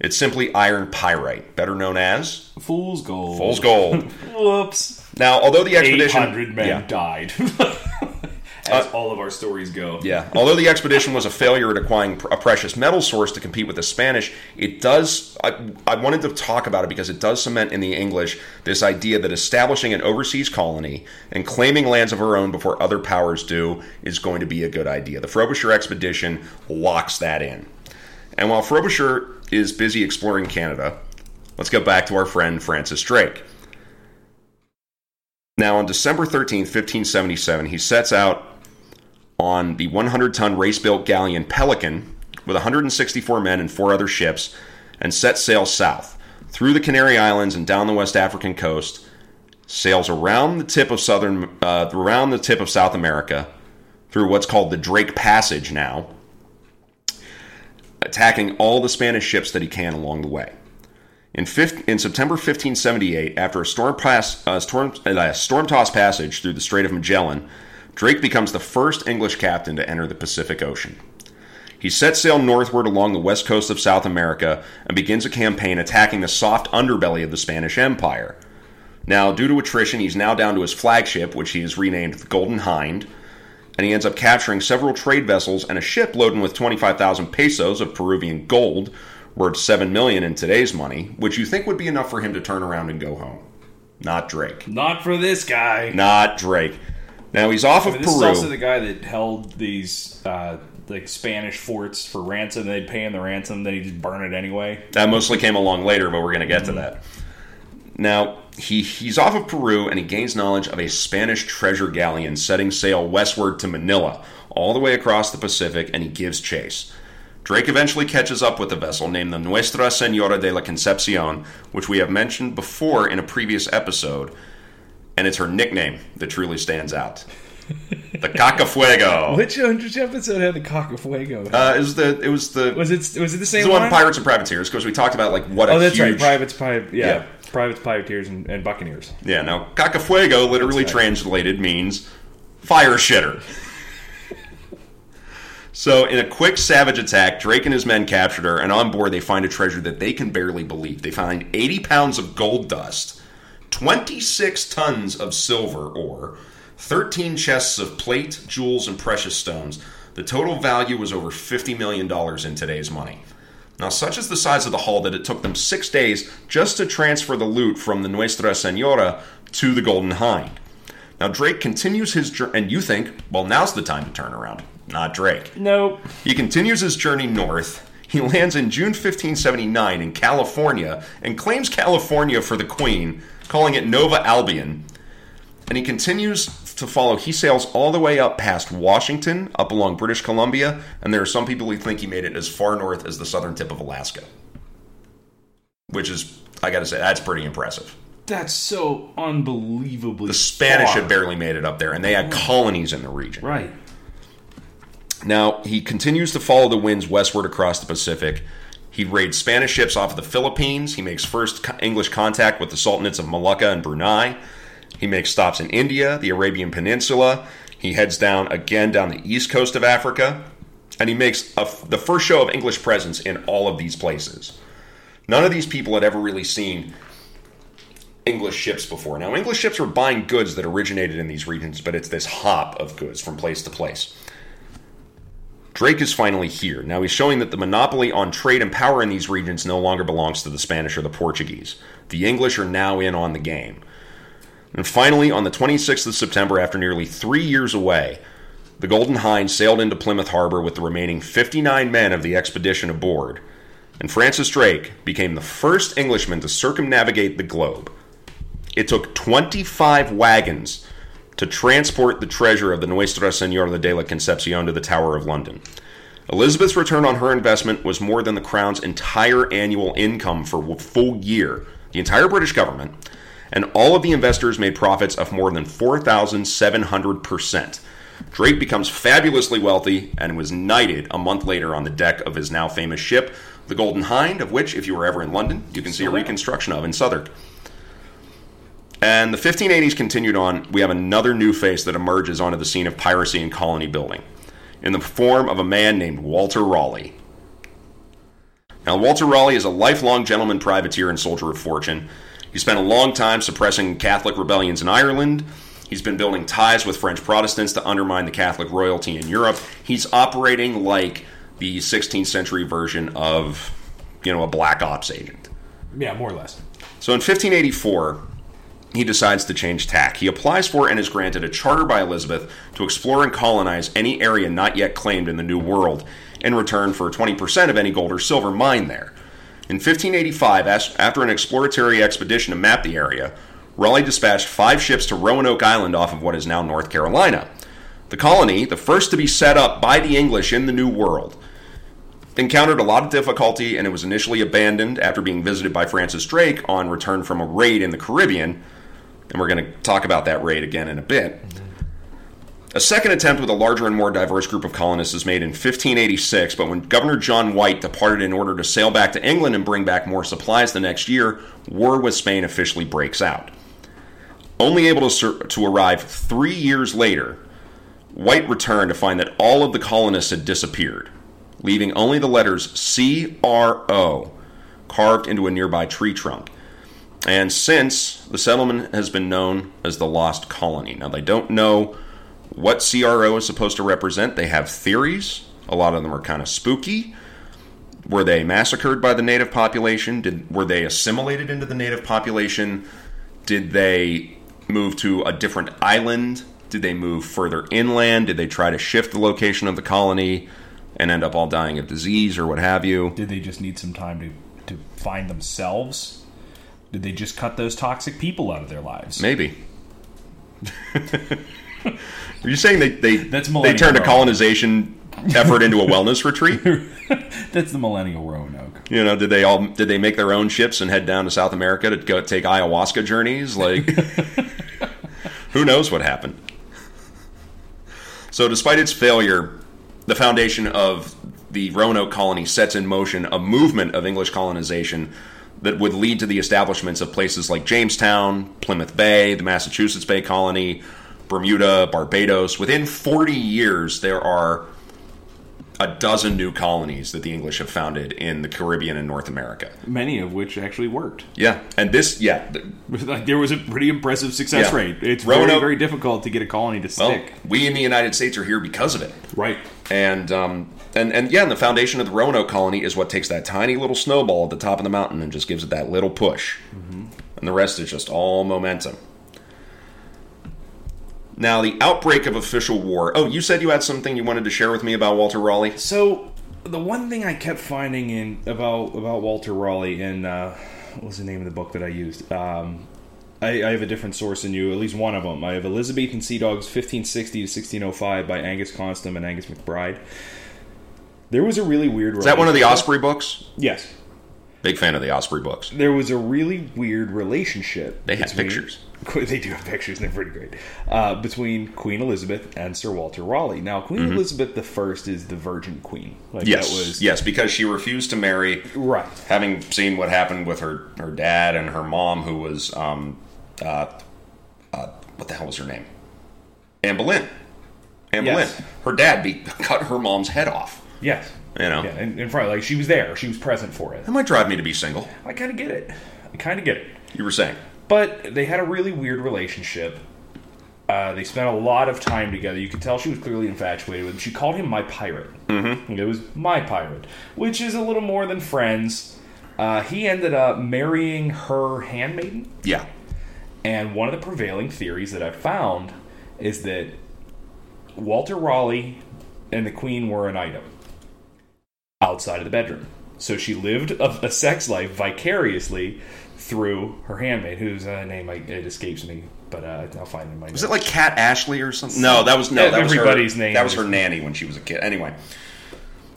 It's simply iron pyrite, better known as fool's gold. Fool's gold. Whoops. Now, although the expedition 800 men died, as all of our stories go. Yeah. Although the expedition was a failure at acquiring a precious metal source to compete with the Spanish, it does. I wanted to talk about it because it does cement in the English this idea that establishing an overseas colony and claiming lands of our own before other powers do is going to be a good idea. The Frobisher expedition locks that in. And while Frobisher is busy exploring Canada, let's go back to our friend Francis Drake. Now, on December 13th, 1577, he sets out on the 100-ton race-built galleon Pelican with 164 men and four other ships and sets sail south through the Canary Islands and down the West African coast, sails around the tip of South America through what's called the Drake Passage now, attacking all the Spanish ships that he can along the way. In September 1578, after a storm-tossed passage through the Strait of Magellan, Drake becomes the first English captain to enter the Pacific Ocean. He sets sail northward along the west coast of South America and begins a campaign attacking the soft underbelly of the Spanish Empire. Now, due to attrition, he's now down to his flagship, which he has renamed the Golden Hind, and he ends up capturing several trade vessels and a ship loaded with 25,000 pesos of Peruvian gold, worth $7 million in today's money, which you think would be enough for him to turn around and go home. Not Drake. Not for this guy. Not Drake. Now, he's off of Peru. This is also the guy that held these Spanish forts for ransom. They'd pay him the ransom, then he'd just burn it anyway. That mostly came along later, but we're going to get to that. Now, he's off of Peru, and he gains knowledge of a Spanish treasure galleon setting sail westward to Manila, all the way across the Pacific, and he gives chase. Drake eventually catches up with a vessel named the Nuestra Señora de la Concepción, which we have mentioned before in a previous episode, and it's her nickname that truly stands out. The Caca Fuego. Which episode had the Caca Fuego? Was it the same one? It was the one, Pirates and Privateers, because we talked about like what a huge... Oh, that's right, Pirates, Privateers, and Buccaneers. Yeah, now Caca Fuego literally translated means fire shitter. So in a quick savage attack, Drake and his men captured her, and on board they find a treasure that they can barely believe. They find 80 pounds of gold dust, 26 tons of silver ore, 13 chests of plate, jewels, and precious stones. The total value was over $50 million in today's money. Now, such is the size of the haul that it took them 6 days just to transfer the loot from the Nuestra Senora to the Golden Hind. Now, Drake continues his journey, and you think, well, now's the time to turn around. Not Drake. Nope. He continues his journey north. He lands in June 1579 in California and claims California for the Queen, calling it Nova Albion. And he continues to follow. He sails all the way up past Washington, up along British Columbia, and there are some people who think he made it as far north as the southern tip of Alaska. Which is, I gotta say, that's pretty impressive. That's so unbelievably. The Spanish had barely made it up there, and they had colonies in the region. Right. Now, he continues to follow the winds westward across the Pacific. He raids Spanish ships off of the Philippines. He makes first English contact with the Sultanates of Malacca and Brunei. He makes stops in India, the Arabian Peninsula. He heads down the east coast of Africa. And he makes the first show of English presence in all of these places. None of these people had ever really seen English ships before. Now, English ships were buying goods that originated in these regions, but it's this hop of goods from place to place. Drake is finally here. Now he's showing that the monopoly on trade and power in these regions no longer belongs to the Spanish or the Portuguese. The English are now in on the game. And finally, on the 26th of September, after nearly 3 years away, the Golden Hind sailed into Plymouth Harbor with the remaining 59 men of the expedition aboard. And Francis Drake became the first Englishman to circumnavigate the globe. It took 25 wagons to transport the treasure of the Nuestra Senora de la Concepcion to the Tower of London. Elizabeth's return on her investment was more than the Crown's entire annual income for a full year. The entire British government and all of the investors made profits of more than 4,700%. Drake becomes fabulously wealthy and was knighted a month later on the deck of his now famous ship, the Golden Hind, of which, if you were ever in London, you can see a reconstruction of in Southwark. And the 1580s continued on. We have another new face that emerges onto the scene of piracy and colony building in the form of a man named Walter Raleigh. Now, Walter Raleigh is a lifelong gentleman privateer and soldier of fortune. He spent a long time suppressing Catholic rebellions in Ireland. He's been building ties with French Protestants to undermine the Catholic royalty in Europe. He's operating like the 16th century version of, a black ops agent. Yeah, more or less. So in 1584... he decides to change tack. He applies for and is granted a charter by Elizabeth to explore and colonize any area not yet claimed in the New World in return for 20% of any gold or silver mined there. In 1585, after an exploratory expedition to map the area, Raleigh dispatched 5 ships to Roanoke Island off of what is now North Carolina. The colony, the first to be set up by the English in the New World, encountered a lot of difficulty, and it was initially abandoned after being visited by Francis Drake on return from a raid in the Caribbean. And we're going to talk about that raid again in a bit. A second attempt with a larger and more diverse group of colonists is made in 1586, but when Governor John White departed in order to sail back to England and bring back more supplies the next year, war with Spain officially breaks out. Only able to arrive 3 years later, White returned to find that all of the colonists had disappeared, leaving only the letters C-R-O carved into a nearby tree trunk. And since, the settlement has been known as the Lost Colony. Now, they don't know what CRO is supposed to represent. They have theories. A lot of them are kind of spooky. Were they massacred by the native population? Were they assimilated into the native population? Did they move to a different island? Did they move further inland? Did they try to shift the location of the colony and end up all dying of disease or what have you? Did they just need some time to find themselves? Did they just cut those toxic people out of their lives? Maybe. Are you saying they turned a colonization effort into a wellness retreat? That's the millennial Roanoke. Did they make their own ships and head down to South America to go take ayahuasca journeys? Who knows what happened? So despite its failure, the foundation of the Roanoke colony sets in motion a movement of English colonization that would lead to the establishments of places like Jamestown, Plymouth Bay, the Massachusetts Bay Colony, Bermuda, Barbados. Within 40 years, there are a dozen new colonies that the English have founded in the Caribbean and North America. Many of which actually worked. Yeah. And this, yeah. There was a pretty impressive success rate. It's very, very difficult to get a colony to stick. Well, we in the United States are here because of it. Right. And the foundation of the Roanoke colony is what takes that tiny little snowball at the top of the mountain and just gives it that little push. Mm-hmm. And the rest is just all momentum. Now, the outbreak of official war. Oh, you said you had something you wanted to share with me about Walter Raleigh? So, the one thing I kept finding about Walter Raleigh in... what was the name of the book that I used? I have a different source than you, at least one of them. I have Elizabeth's Sea Dogs, 1560 to 1605 by Angus Constam and Angus McBride. There was a really weird... Is that one of the Osprey books? Yes. Big fan of the Osprey books. There was a really weird relationship. They had pictures. They do have pictures, and they're pretty great. Between Queen Elizabeth and Sir Walter Raleigh. Now, Queen Elizabeth I is the Virgin Queen. Yes, because she refused to marry. Right. Having seen what happened with her dad and her mom, who was, what the hell was her name? Anne Boleyn. Boleyn. Her dad cut her mom's head off. Yes. You know? Yeah, and probably, she was there. She was present for it. That might drive me to be single. I kind of get it. You were saying. But they had a really weird relationship. They spent a lot of time together. You could tell she was clearly infatuated with him. She called him my pirate. Mm-hmm. It was my pirate, which is a little more than friends. He ended up marrying her handmaiden. Yeah. And one of the prevailing theories that I've found is that Walter Raleigh and the Queen were an item outside of the bedroom. So she lived a sex life vicariously through her handmaid, whose name it escapes me, but I'll find it in my notes. Was it like Cat Ashley or something? No, that was that everybody's was her name. That was her nanny when she was a kid. Anyway,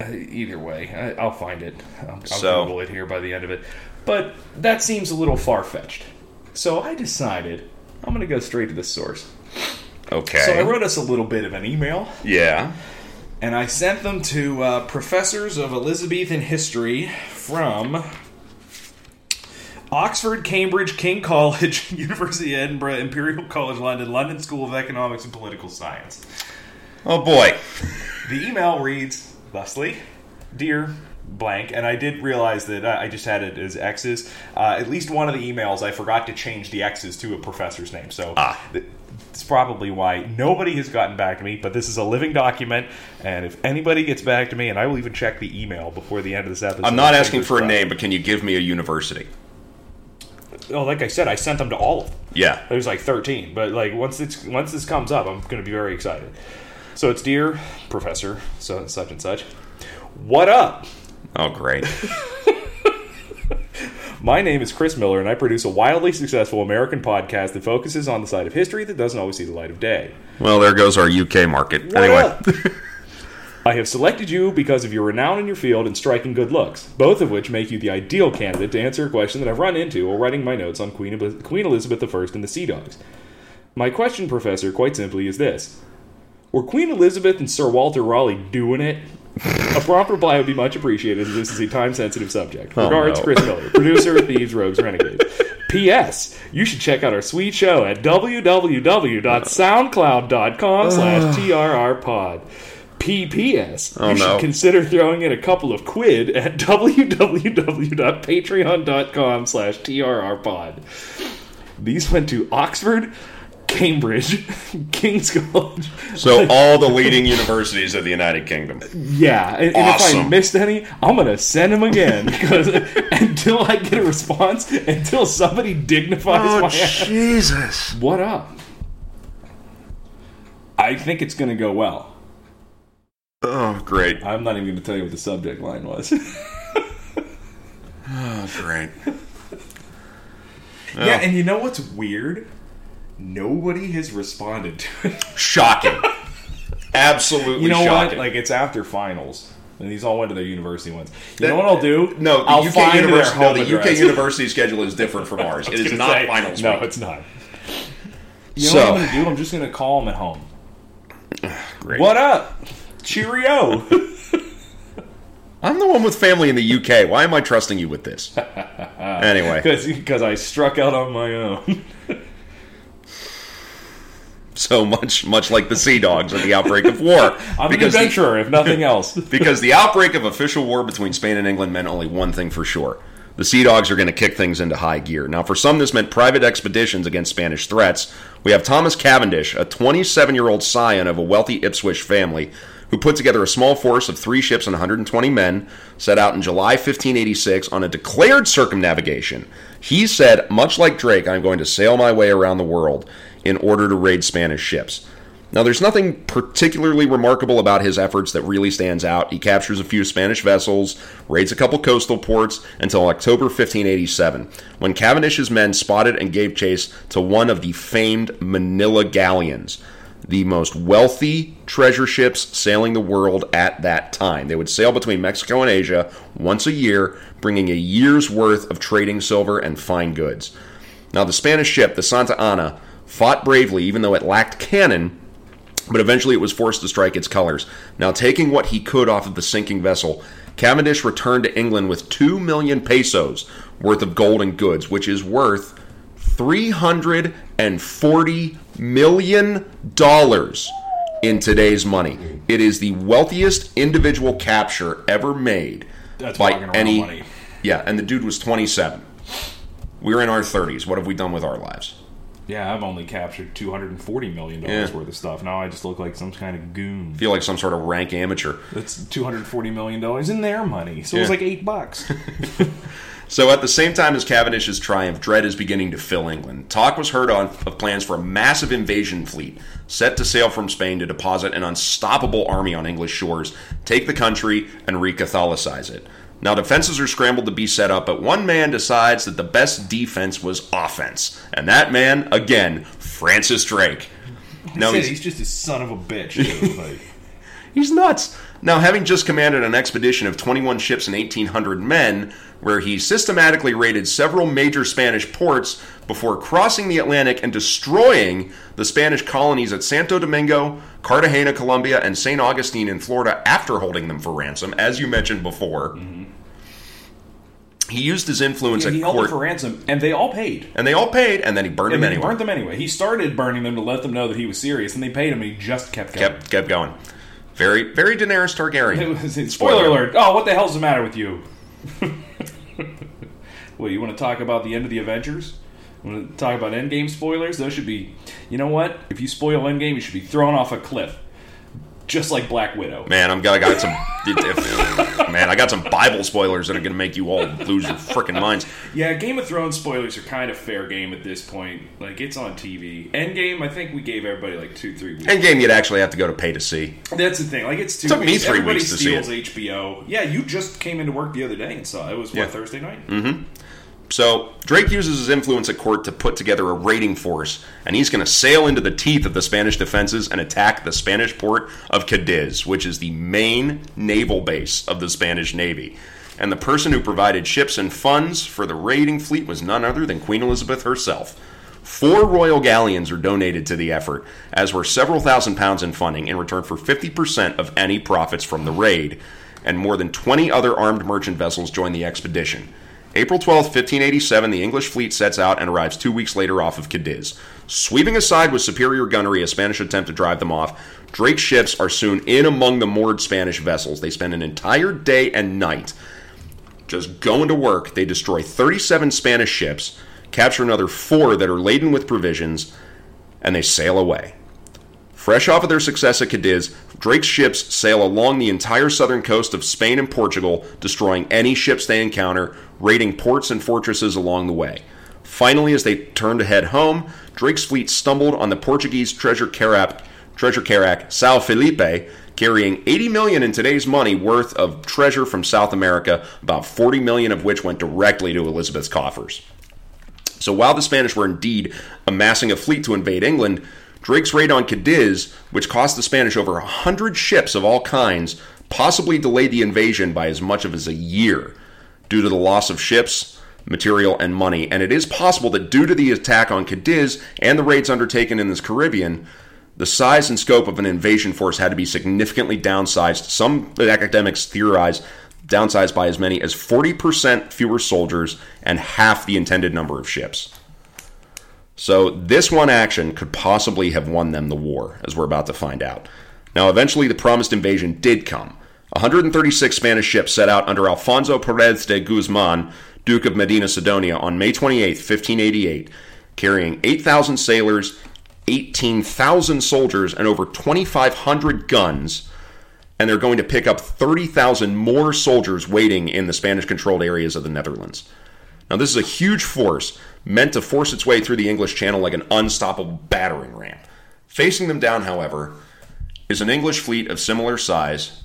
either way, I'll find it. I'll Google it here by the end of it. But that seems a little far fetched. So I decided I'm going to go straight to the source. Okay. So I wrote us a little bit of an email. Yeah. And I sent them to professors of Elizabethan history from Oxford, Cambridge, King College, University of Edinburgh, Imperial College London, London School of Economics and Political Science. Oh, boy. The email reads, thusly, Dear blank, and I did realize that I just had it as X's. At least one of the emails, I forgot to change the X's to a professor's name, so... It's probably why nobody has gotten back to me, but this is a living document, and if anybody gets back to me, and I will even check the email before the end of this episode. I'm not asking for a name, but can you give me a university? Oh, like I said, I sent them to all of them. Yeah. There's 13, but once this comes up, I'm going to be very excited. So it's Dear Professor, so and such and such. What up? Oh, great. My name is Chris Miller, and I produce a wildly successful American podcast that focuses on the side of history that doesn't always see the light of day. Well, there goes our UK market. What anyway. I have selected you because of your renown in your field and striking good looks, both of which make you the ideal candidate to answer a question that I've run into while writing my notes on Queen Elizabeth I and the Sea Dogs. My question, Professor, quite simply is this. Were Queen Elizabeth and Sir Walter Raleigh doing it? A prompt reply would be much appreciated, as this is a time-sensitive subject. Regards, Chris Miller, producer of Thieves, Rogues, Renegades. P.S. You should check out our sweet show at www.soundcloud.com/trrpod. P.P.S. You should consider throwing in a couple of quid at www.patreon.com/trrpod. These went to Oxford, Cambridge, King's College. So all the leading universities of the United Kingdom. Yeah. And awesome. If I missed any, I'm going to send them again. Because until I get a response, until somebody dignifies my ass. Jesus. What up? I think it's going to go well. Oh, great. I'm not even going to tell you what the subject line was. Oh, great. Yeah, and you know what's weird? Nobody has responded to it. Shocking. Absolutely shocking. You know shocking. What? It's after finals. And these all went to their university ones. You know what I'll do? No, I'll find their home address. The UK university schedule is different from ours. It is not finals week. No, it's not. You know what I'm going to do? I'm just going to call him at home. Great. What up? Cheerio. I'm the one with family in the UK. Why am I trusting you with this? Anyway. Because I struck out on my own. So much like the Sea Dogs at the outbreak of war. I'm an adventurer, if nothing else. Because the outbreak of official war between Spain and England meant only one thing for sure. The Sea Dogs are going to kick things into high gear. Now, for some, this meant private expeditions against Spanish threats. We have Thomas Cavendish, a 27-year-old scion of a wealthy Ipswich family, who put together a small force of 3 ships and 120 men, set out in July 1586 on a declared circumnavigation. He said, much like Drake, I'm going to sail my way around the world in order to raid Spanish ships. Now, there's nothing particularly remarkable about his efforts that really stands out. He captures a few Spanish vessels, raids a couple coastal ports, until October 1587, when Cavendish's men spotted and gave chase to one of the famed Manila galleons, the most wealthy treasure ships sailing the world at that time. They would sail between Mexico and Asia once a year, bringing a year's worth of trading silver and fine goods. Now, the Spanish ship, the Santa Ana, fought bravely, even though it lacked cannon, but eventually it was forced to strike its colors. Now, taking what he could off of the sinking vessel, Cavendish returned to England with 2 million pesos worth of gold and goods, which is worth $340 million in today's money. It is the wealthiest individual capture ever made. That's by any money. Yeah, and the dude was 27. We're in our 30s. What have we done with our lives? Yeah, I've only captured $240 million worth of stuff. Now I just look like some kind of goon. Feel like some sort of rank amateur. That's $240 million in their money. So it was like $8. So at the same time as Cavendish's triumph, dread is beginning to fill England. Talk was heard of plans for a massive invasion fleet set to sail from Spain to deposit an unstoppable army on English shores, take the country, and re-Catholicize it. Now, defenses are scrambled to be set up, but one man decides that the best defense was offense. And that man, again, Francis Drake. Now, he's just a son of a bitch. He's nuts. Now, having just commanded an expedition of 21 ships and 1,800 men, where he systematically raided several major Spanish ports before crossing the Atlantic and destroying the Spanish colonies at Santo Domingo, Cartagena, Colombia, and St. Augustine in Florida after holding them for ransom, as you mentioned before. Mm-hmm. He used his influence at court. He held them for ransom, and they all paid. And then he burned them anyway. He started burning them to let them know that he was serious, and they paid him, and he just kept going. Kept going. Very, very Daenerys Targaryen. Spoiler alert. Oh, what the hell's the matter with you? Well, you want to talk about the end of the Avengers? You want to talk about Endgame spoilers? Those should be... You know what? If you spoil Endgame, you should be thrown off a cliff. Just like Black Widow. Man, I got some... Man, I got some Bible spoilers that are going to make you all lose your freaking minds. Yeah, Game of Thrones spoilers are kind of fair game at this point. Like, it's on TV. Endgame, I think we gave everybody like 2-3 weeks. Endgame, you'd actually have to go to pay to see. That's the thing. Like, it's 2 weeks. It took me 3 weeks to see it. Everybody steals HBO. Yeah, you just came into work the other day and saw it. It was, Thursday night? Mm-hmm. So, Drake uses his influence at court to put together a raiding force, and he's going to sail into the teeth of the Spanish defenses and attack the Spanish port of Cadiz, which is the main naval base of the Spanish Navy. And the person who provided ships and funds for the raiding fleet was none other than Queen Elizabeth herself. 4 royal galleons are donated to the effort, as were several £1,000s in funding in return for 50% of any profits from the raid, and more than 20 other armed merchant vessels joined the expedition. April 12, 1587, the English fleet sets out and arrives 2 weeks later off of Cadiz. Sweeping aside with superior gunnery a Spanish attempt to drive them off, Drake's ships are soon in among the moored Spanish vessels. They spend an entire day and night just going to work. They destroy 37 Spanish ships, capture another 4 that are laden with provisions, and they sail away. Fresh off of their success at Cadiz, Drake's ships sail along the entire southern coast of Spain and Portugal, destroying any ships they encounter, raiding ports and fortresses along the way. Finally, as they turned to head home, Drake's fleet stumbled on the Portuguese treasure carack São Felipe, carrying 80 million in today's money worth of treasure from South America, about 40 million of which went directly to Elizabeth's coffers. So while the Spanish were indeed amassing a fleet to invade England, Drake's raid on Cadiz, which cost the Spanish over 100 ships of all kinds, possibly delayed the invasion by as much as a year. Due to the loss of ships, material, and money, and it is possible that due to the attack on Cadiz and the raids undertaken in this Caribbean, the size and scope of an invasion force had to be significantly downsized. Some academics theorize downsized by as many as 40% fewer soldiers and half the intended number of ships. So this one action could possibly have won them the war, as we're about to find out. Now, eventually, the promised invasion did come. 136 Spanish ships set out under Alfonso Perez de Guzman, Duke of Medina-Sidonia, on May 28, 1588, carrying 8,000 sailors, 18,000 soldiers, and over 2,500 guns, and they're going to pick up 30,000 more soldiers waiting in the Spanish-controlled areas of the Netherlands. Now, this is a huge force meant to force its way through the English Channel like an unstoppable battering ram. Facing them down, however, is an English fleet of similar size,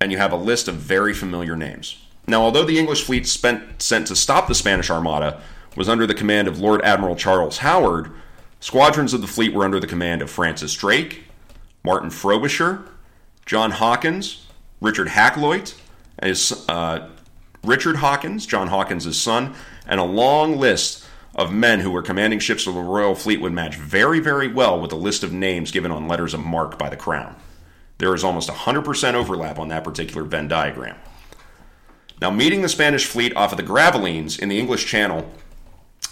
and you have a list of very familiar names. Now, although the English fleet sent to stop the Spanish Armada was under the command of Lord Admiral Charles Howard, squadrons of the fleet were under the command of Francis Drake, Martin Frobisher, John Hawkins, Richard Hakluyt, John Hawkins' son, and a long list of men who were commanding ships of the Royal Fleet would match very, very well with the list of names given on letters of marque by the Crown. There is almost 100% overlap on that particular Venn diagram. Now, meeting the Spanish fleet off of the Gravelines in the English Channel,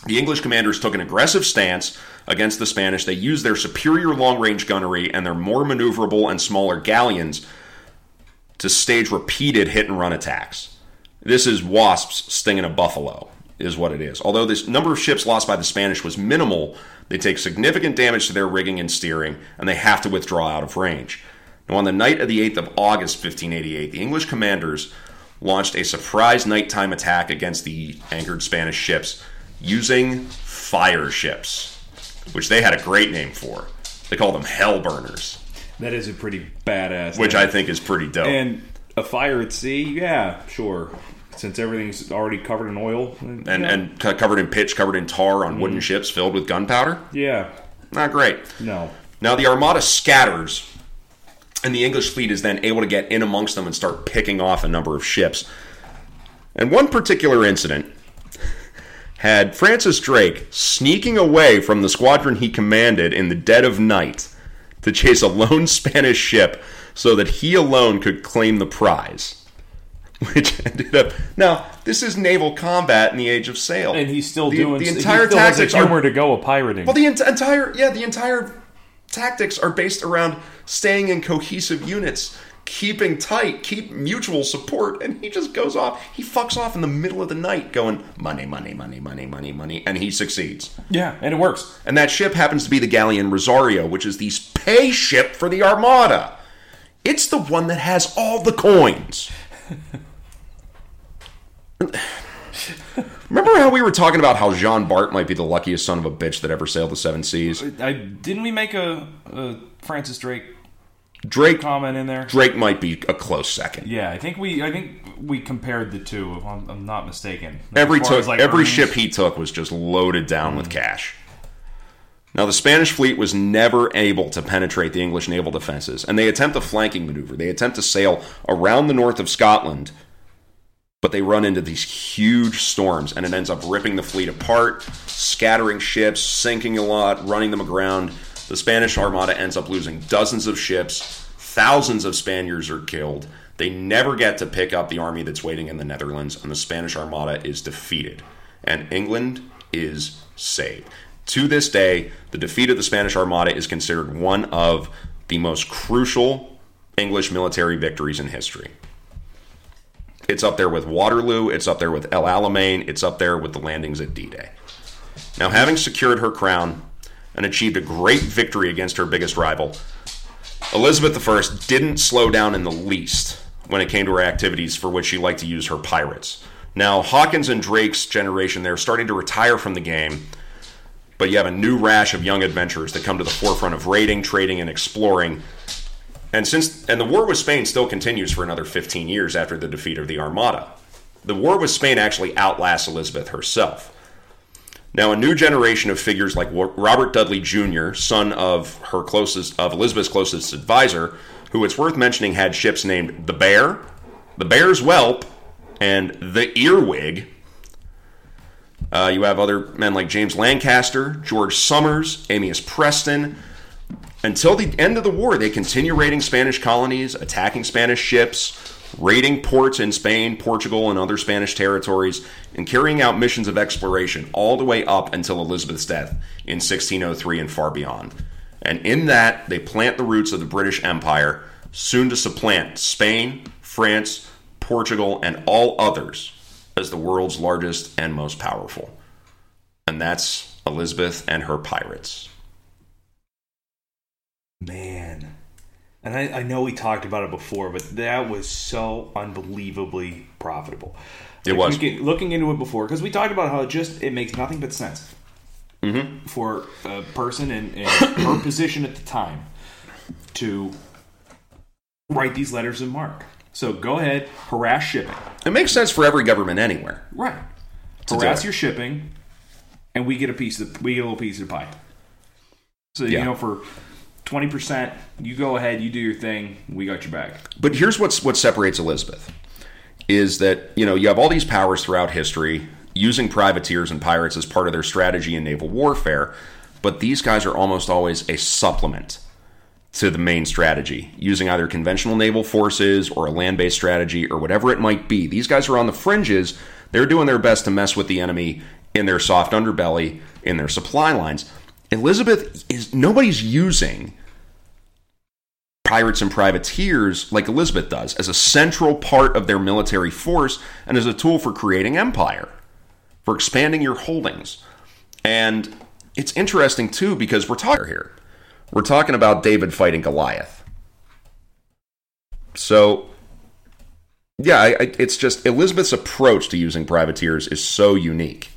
the English commanders took an aggressive stance against the Spanish. They used their superior long-range gunnery and their more maneuverable and smaller galleons to stage repeated hit-and-run attacks. This is wasps stinging a buffalo, is what it is. Although the number of ships lost by the Spanish was minimal, they take significant damage to their rigging and steering, and they have to withdraw out of range. Now, on the night of the 8th of August, 1588, the English commanders launched a surprise nighttime attack against the anchored Spanish ships using fire ships, which they had a great name for. They call them Hellburners. That is a pretty badass name. Which I think is pretty dope. And a fire at sea? Yeah, sure. Since everything's already covered in oil. And covered in pitch, covered in tar on wooden ships filled with gunpowder? Yeah. Not great. No. Now, the Armada scatters, and the English fleet is then able to get in amongst them and start picking off a number of ships. And one particular incident had Francis Drake sneaking away from the squadron he commanded in the dead of night to chase a lone Spanish ship so that he alone could claim the prize, which ended up... Now, this is naval combat in the Age of Sail. And he's still doing... The entire tactics has a humor to go with pirating. Well, the entire tactics are based around staying in cohesive units, keeping tight, keep mutual support, and he just goes off. He fucks off in the middle of the night going, money, money, money, money, money, money, and he succeeds. Yeah, and it works. And that ship happens to be the galleon Rosario, which is the pay ship for the Armada. It's the one that has all the coins. Remember how we were talking about how Jean Bart might be the luckiest son of a bitch that ever sailed the seven seas? Didn't we make a Francis Drake comment in there? Drake might be a close second. Yeah, I think we compared the two, if I'm not mistaken. Every ship he took was just loaded down with cash. Now, the Spanish fleet was never able to penetrate the English naval defenses, and they attempt a flanking maneuver. They attempt to sail around the north of Scotland, but they run into these huge storms, and it ends up ripping the fleet apart, scattering ships, sinking a lot, running them aground. The Spanish Armada ends up losing dozens of ships. Thousands of Spaniards are killed. They never get to pick up the army that's waiting in the Netherlands, and the Spanish Armada is defeated, and England is saved. To this day, the defeat of the Spanish Armada is considered one of the most crucial English military victories in history. It's up there with Waterloo, it's up there with El Alamein, it's up there with the landings at D-Day. Now, having secured her crown and achieved a great victory against her biggest rival, Elizabeth I didn't slow down in the least when it came to her activities for which she liked to use her pirates. Now, Hawkins and Drake's generation, they're starting to retire from the game, but you have a new rash of young adventurers that come to the forefront of raiding, trading, and exploring. And the war with Spain still continues for another 15 years after the defeat of the Armada. The war with Spain actually outlasts Elizabeth herself. Now, a new generation of figures like Robert Dudley Jr., son of Elizabeth's closest advisor, who it's worth mentioning had ships named the Bear, the Bear's Whelp, and the Earwig, You have other men like James Lancaster, George Summers, Amyas Preston. Until the end of the war, they continue raiding Spanish colonies, attacking Spanish ships, raiding ports in Spain, Portugal, and other Spanish territories, and carrying out missions of exploration all the way up until Elizabeth's death in 1603 and far beyond. And in that, they plant the roots of the British Empire, soon to supplant Spain, France, Portugal, and all others as the world's largest and most powerful. And that's Elizabeth and her pirates. Man. And I know we talked about it before, but that was so unbelievably profitable. It was. Looking into it before, because we talked about how it makes nothing but sense mm-hmm. for a person in her position at the time to write these letters and mark. So go ahead, harass shipping. It makes sense for every government anywhere. Right. Harass your shipping, and we get a little piece of the pie. So, yeah. For 20%, you go ahead, you do your thing, we got your back. But here's what separates Elizabeth, is that, you have all these powers throughout history, using privateers and pirates as part of their strategy in naval warfare, but these guys are almost always a supplement to the main strategy, using either conventional naval forces or a land-based strategy or whatever it might be. These guys are on the fringes. They're doing their best to mess with the enemy in their soft underbelly, in their supply lines. Elizabeth nobody's using pirates and privateers like Elizabeth does as a central part of their military force and as a tool for creating empire, for expanding your holdings. And it's interesting, too, because we're talking here. We're talking about David fighting Goliath. So, yeah, it's just Elizabeth's approach to using privateers is so unique.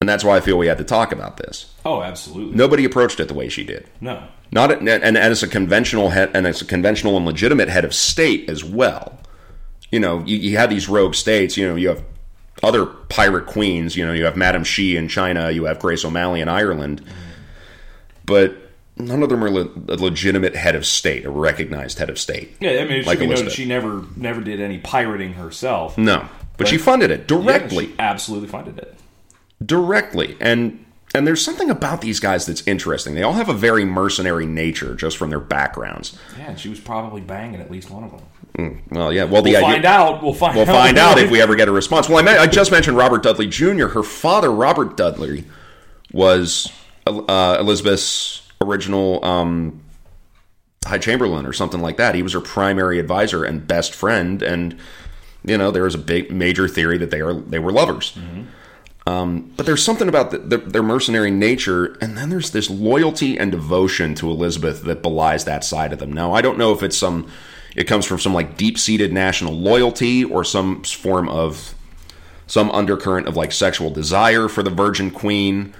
And that's why I feel we had to talk about this. Oh, absolutely. Nobody approached it the way she did. No. It's a conventional and legitimate head of state as well. You have these rogue states, you have other pirate queens, you have Madame Xi in China, you have Grace O'Malley in Ireland. But none of them are a legitimate head of state, a recognized head of state. Yeah, it should be noted that she never did any pirating herself. No, but she funded it directly. Yeah, she absolutely funded it. Directly. And there's something about these guys that's interesting. They all have a very mercenary nature just from their backgrounds. Yeah, and she was probably banging at least one of them. Well, yeah. Well, we'll find out if we ever get a response. Well, I just mentioned Robert Dudley Jr. Her father, Robert Dudley, was Elizabeth's original High Chamberlain or something like that. He was her primary advisor and best friend, and there was a big major theory that they were lovers. Mm-hmm. But there's something about their mercenary nature, and then there's this loyalty and devotion to Elizabeth that belies that side of them. Now, I don't know if it comes from some like deep-seated national loyalty or some form of some undercurrent of like sexual desire for the Virgin Queen.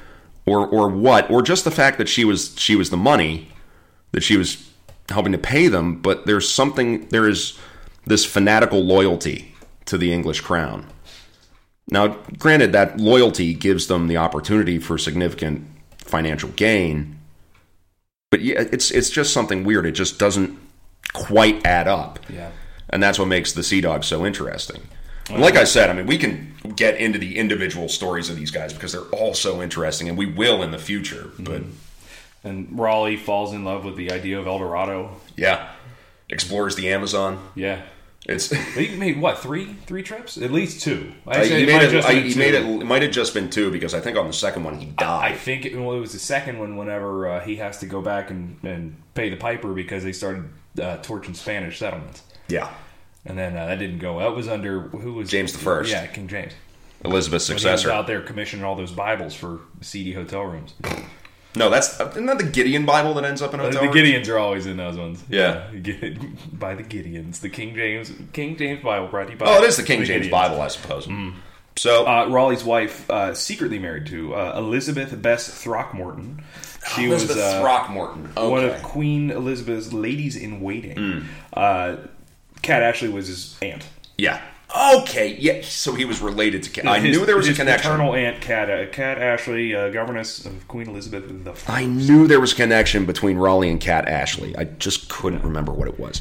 Or what? Or just the fact that she was the money, that she was helping to pay them. But there is this fanatical loyalty to the English crown. Now, granted, that loyalty gives them the opportunity for significant financial gain. But yeah, it's just something weird. It just doesn't quite add up. Yeah, and that's what makes the Sea Dogs so interesting. And like I said, we can get into the individual stories of these guys because they're all so interesting, and we will in the future. But and Raleigh falls in love with the idea of El Dorado. Yeah, explores the Amazon. Yeah, he made what three trips? At least two. It might have just been two because I think on the second one he died. I think it was the second one. Whenever he has to go back and pay the piper because they started torching Spanish settlements. Yeah. And then that didn't go. That was under who was James the First? Yeah, King James, Elizabeth's successor. He was out there commissioning all those Bibles for seedy hotel rooms. No, isn't that the Gideon Bible that ends up in hotel rooms? The Gideons are always in those ones. Yeah, by the Gideons, the King James Bible brought you by. Oh, it is the King James Gideons. Bible, I suppose. Mm. So Raleigh's wife, secretly married to Elizabeth Bess Throckmorton. She Elizabeth was Throckmorton, okay. One of Queen Elizabeth's ladies in waiting. Mm. Cat Ashley was his aunt. Yeah. Okay. Yeah. So he was related to Cat. I knew there was a connection. His paternal aunt, Cat Ashley, governess of Queen Elizabeth I. I knew there was a connection between Raleigh and Cat Ashley. I just couldn't remember what it was.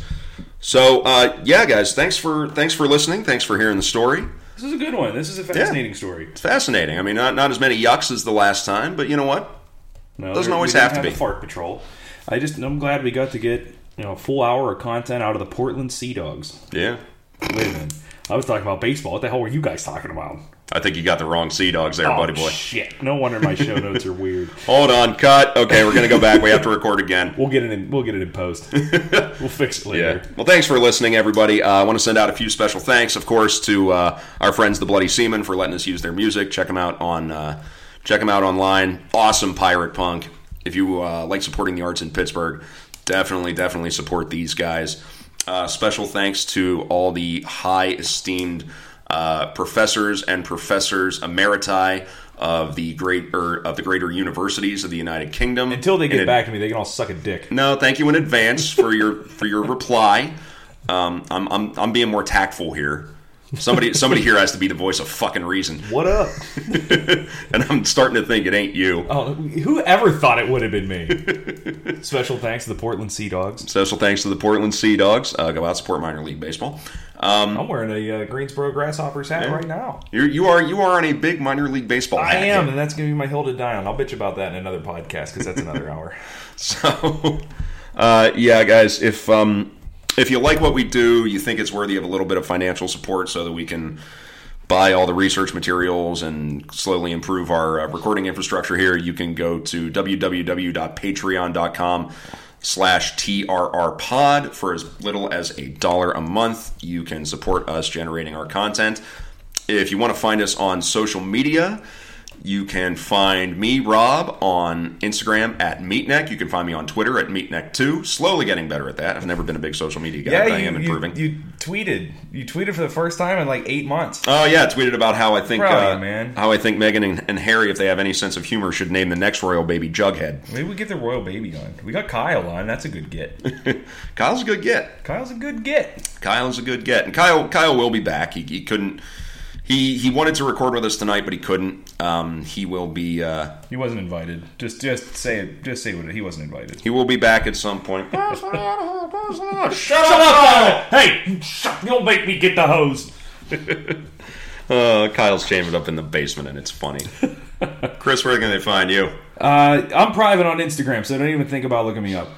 So, yeah, guys, thanks for listening. Thanks for hearing the story. This is a good one. This is a fascinating story. It's fascinating. I mean, not as many yucks as the last time, but you know what? No, doesn't always have to be. Fart Patrol. I'm glad we got to get a full hour of content out of the Portland Sea Dogs. Yeah. Wait a minute. I was talking about baseball. What the hell were you guys talking about? I think you got the wrong Sea Dogs there, buddy boy. Shit. No wonder my show notes are weird. Hold on. Cut. Okay, we're going to go back. We have to record again. We'll get it in post. We'll fix it later. Yeah. Well, thanks for listening, everybody. I want to send out a few special thanks, of course, to our friends, the Bloody Seamen, for letting us use their music. Check them out online. Awesome pirate punk. If you like supporting the arts in Pittsburgh, definitely support these guys. Special thanks to all the high-esteemed professors and professors emeriti of the greater universities of the United Kingdom. Until they get back to me, they can all suck a dick. No, thank you in advance for your reply. I'm being more tactful here. Somebody here has to be the voice of fucking reason. What up? And I'm starting to think it ain't you. Oh, who ever thought it would have been me? Special thanks to the Portland Sea Dogs. Special thanks to the Portland Sea Dogs. Go out and support minor league baseball. I'm wearing a Greensboro Grasshoppers hat right now. You are on a big minor league baseball hat. I am, and that's going to be my hill to die on. I'll bitch about that in another podcast because that's another hour. So, yeah, guys, if you like what we do, you think it's worthy of a little bit of financial support so that we can buy all the research materials and slowly improve our recording infrastructure here, you can go to www.patreon.com/trrpod. For as little as $1 a month, you can support us generating our content. If you want to find us on social media, you can find me, Rob, on Instagram at Meatneck. You can find me on Twitter at Meatneck2. Slowly getting better at that. I've never been a big social media guy, but I am improving. You tweeted for the first time in like 8 months. Oh yeah, I tweeted about how I think Meghan and Harry, if they have any sense of humor, should name the next royal baby Jughead. Maybe we get the royal baby on. We got Kyle on. That's a good get. Kyle's a good get. And Kyle will be back. He couldn't. He wanted to record with us tonight, but he couldn't. He will be. He wasn't invited. Just say it. Just say what it. He wasn't invited. He will be back at some point. Shut up! Hey, you'll make me get the hose. Kyle's chained up in the basement, and it's funny. Chris, where can they find you? I'm private on Instagram, so don't even think about looking me up.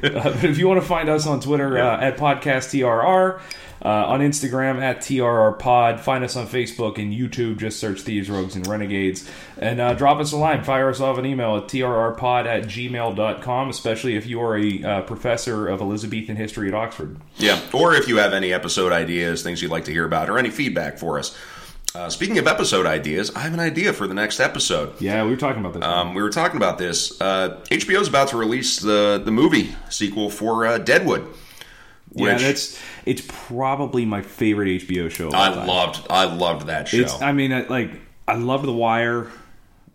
But if you want to find us on Twitter at PodcastTRR, on Instagram at TRRPod, find us on Facebook and YouTube, just search Thieves, Rogues, and Renegades, and drop us a line, fire us off an email at trrpod@gmail.com, especially if you are a professor of Elizabethan history at Oxford. Yeah, or if you have any episode ideas, things you'd like to hear about, or any feedback for us. Speaking of episode ideas, I have an idea for the next episode. Yeah, we were talking about this. HBO's about to release the movie sequel for Deadwood. Which, yeah, it's probably my favorite HBO show. I loved that show. I loved The Wire.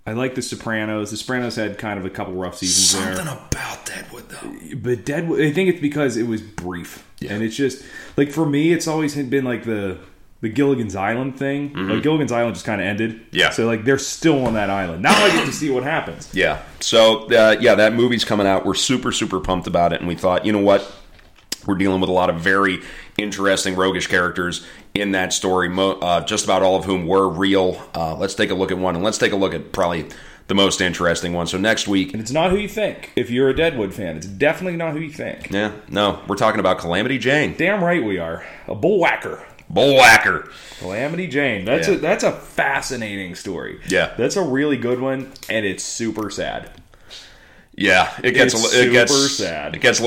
I like The Sopranos. The Sopranos had kind of a couple rough seasons there. Something about Deadwood, though. But Deadwood, I think it's because it was brief, and it's just like for me, it's always been like the Gilligan's Island thing. Mm-hmm. Like Gilligan's Island just kind of ended. Yeah. So like they're still on that island. Now I get to see what happens. Yeah. So that movie's coming out. We're super, super pumped about it. And we thought, you know what? We're dealing with a lot of very interesting roguish characters in that story. Just about all of whom were real. Let's take a look at one. And let's take a look at probably the most interesting one. So next week. And it's not who you think. If you're a Deadwood fan, it's definitely not who you think. Yeah. No. We're talking about Calamity Jane. Damn right we are. A bullwhacker. Bullwhacker. Calamity Jane. That's a fascinating story. Yeah. That's a really good one, and it's super sad. Yeah, it gets super sad. It gets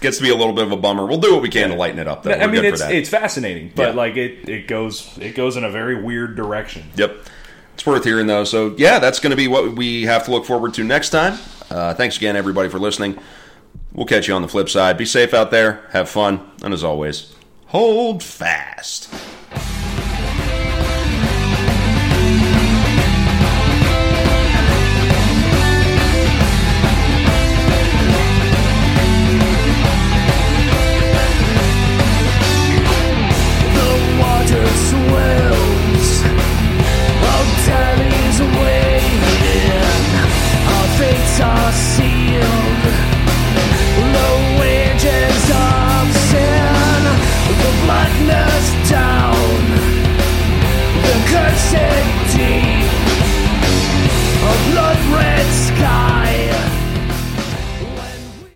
gets to be a little bit of a bummer. We'll do what we can to lighten it up, though. It's fascinating, but it goes in a very weird direction. Yep. It's worth hearing, though. So, yeah, that's going to be what we have to look forward to next time. Thanks again, everybody, for listening. We'll catch you on the flip side. Be safe out there. Have fun. And as always, hold fast.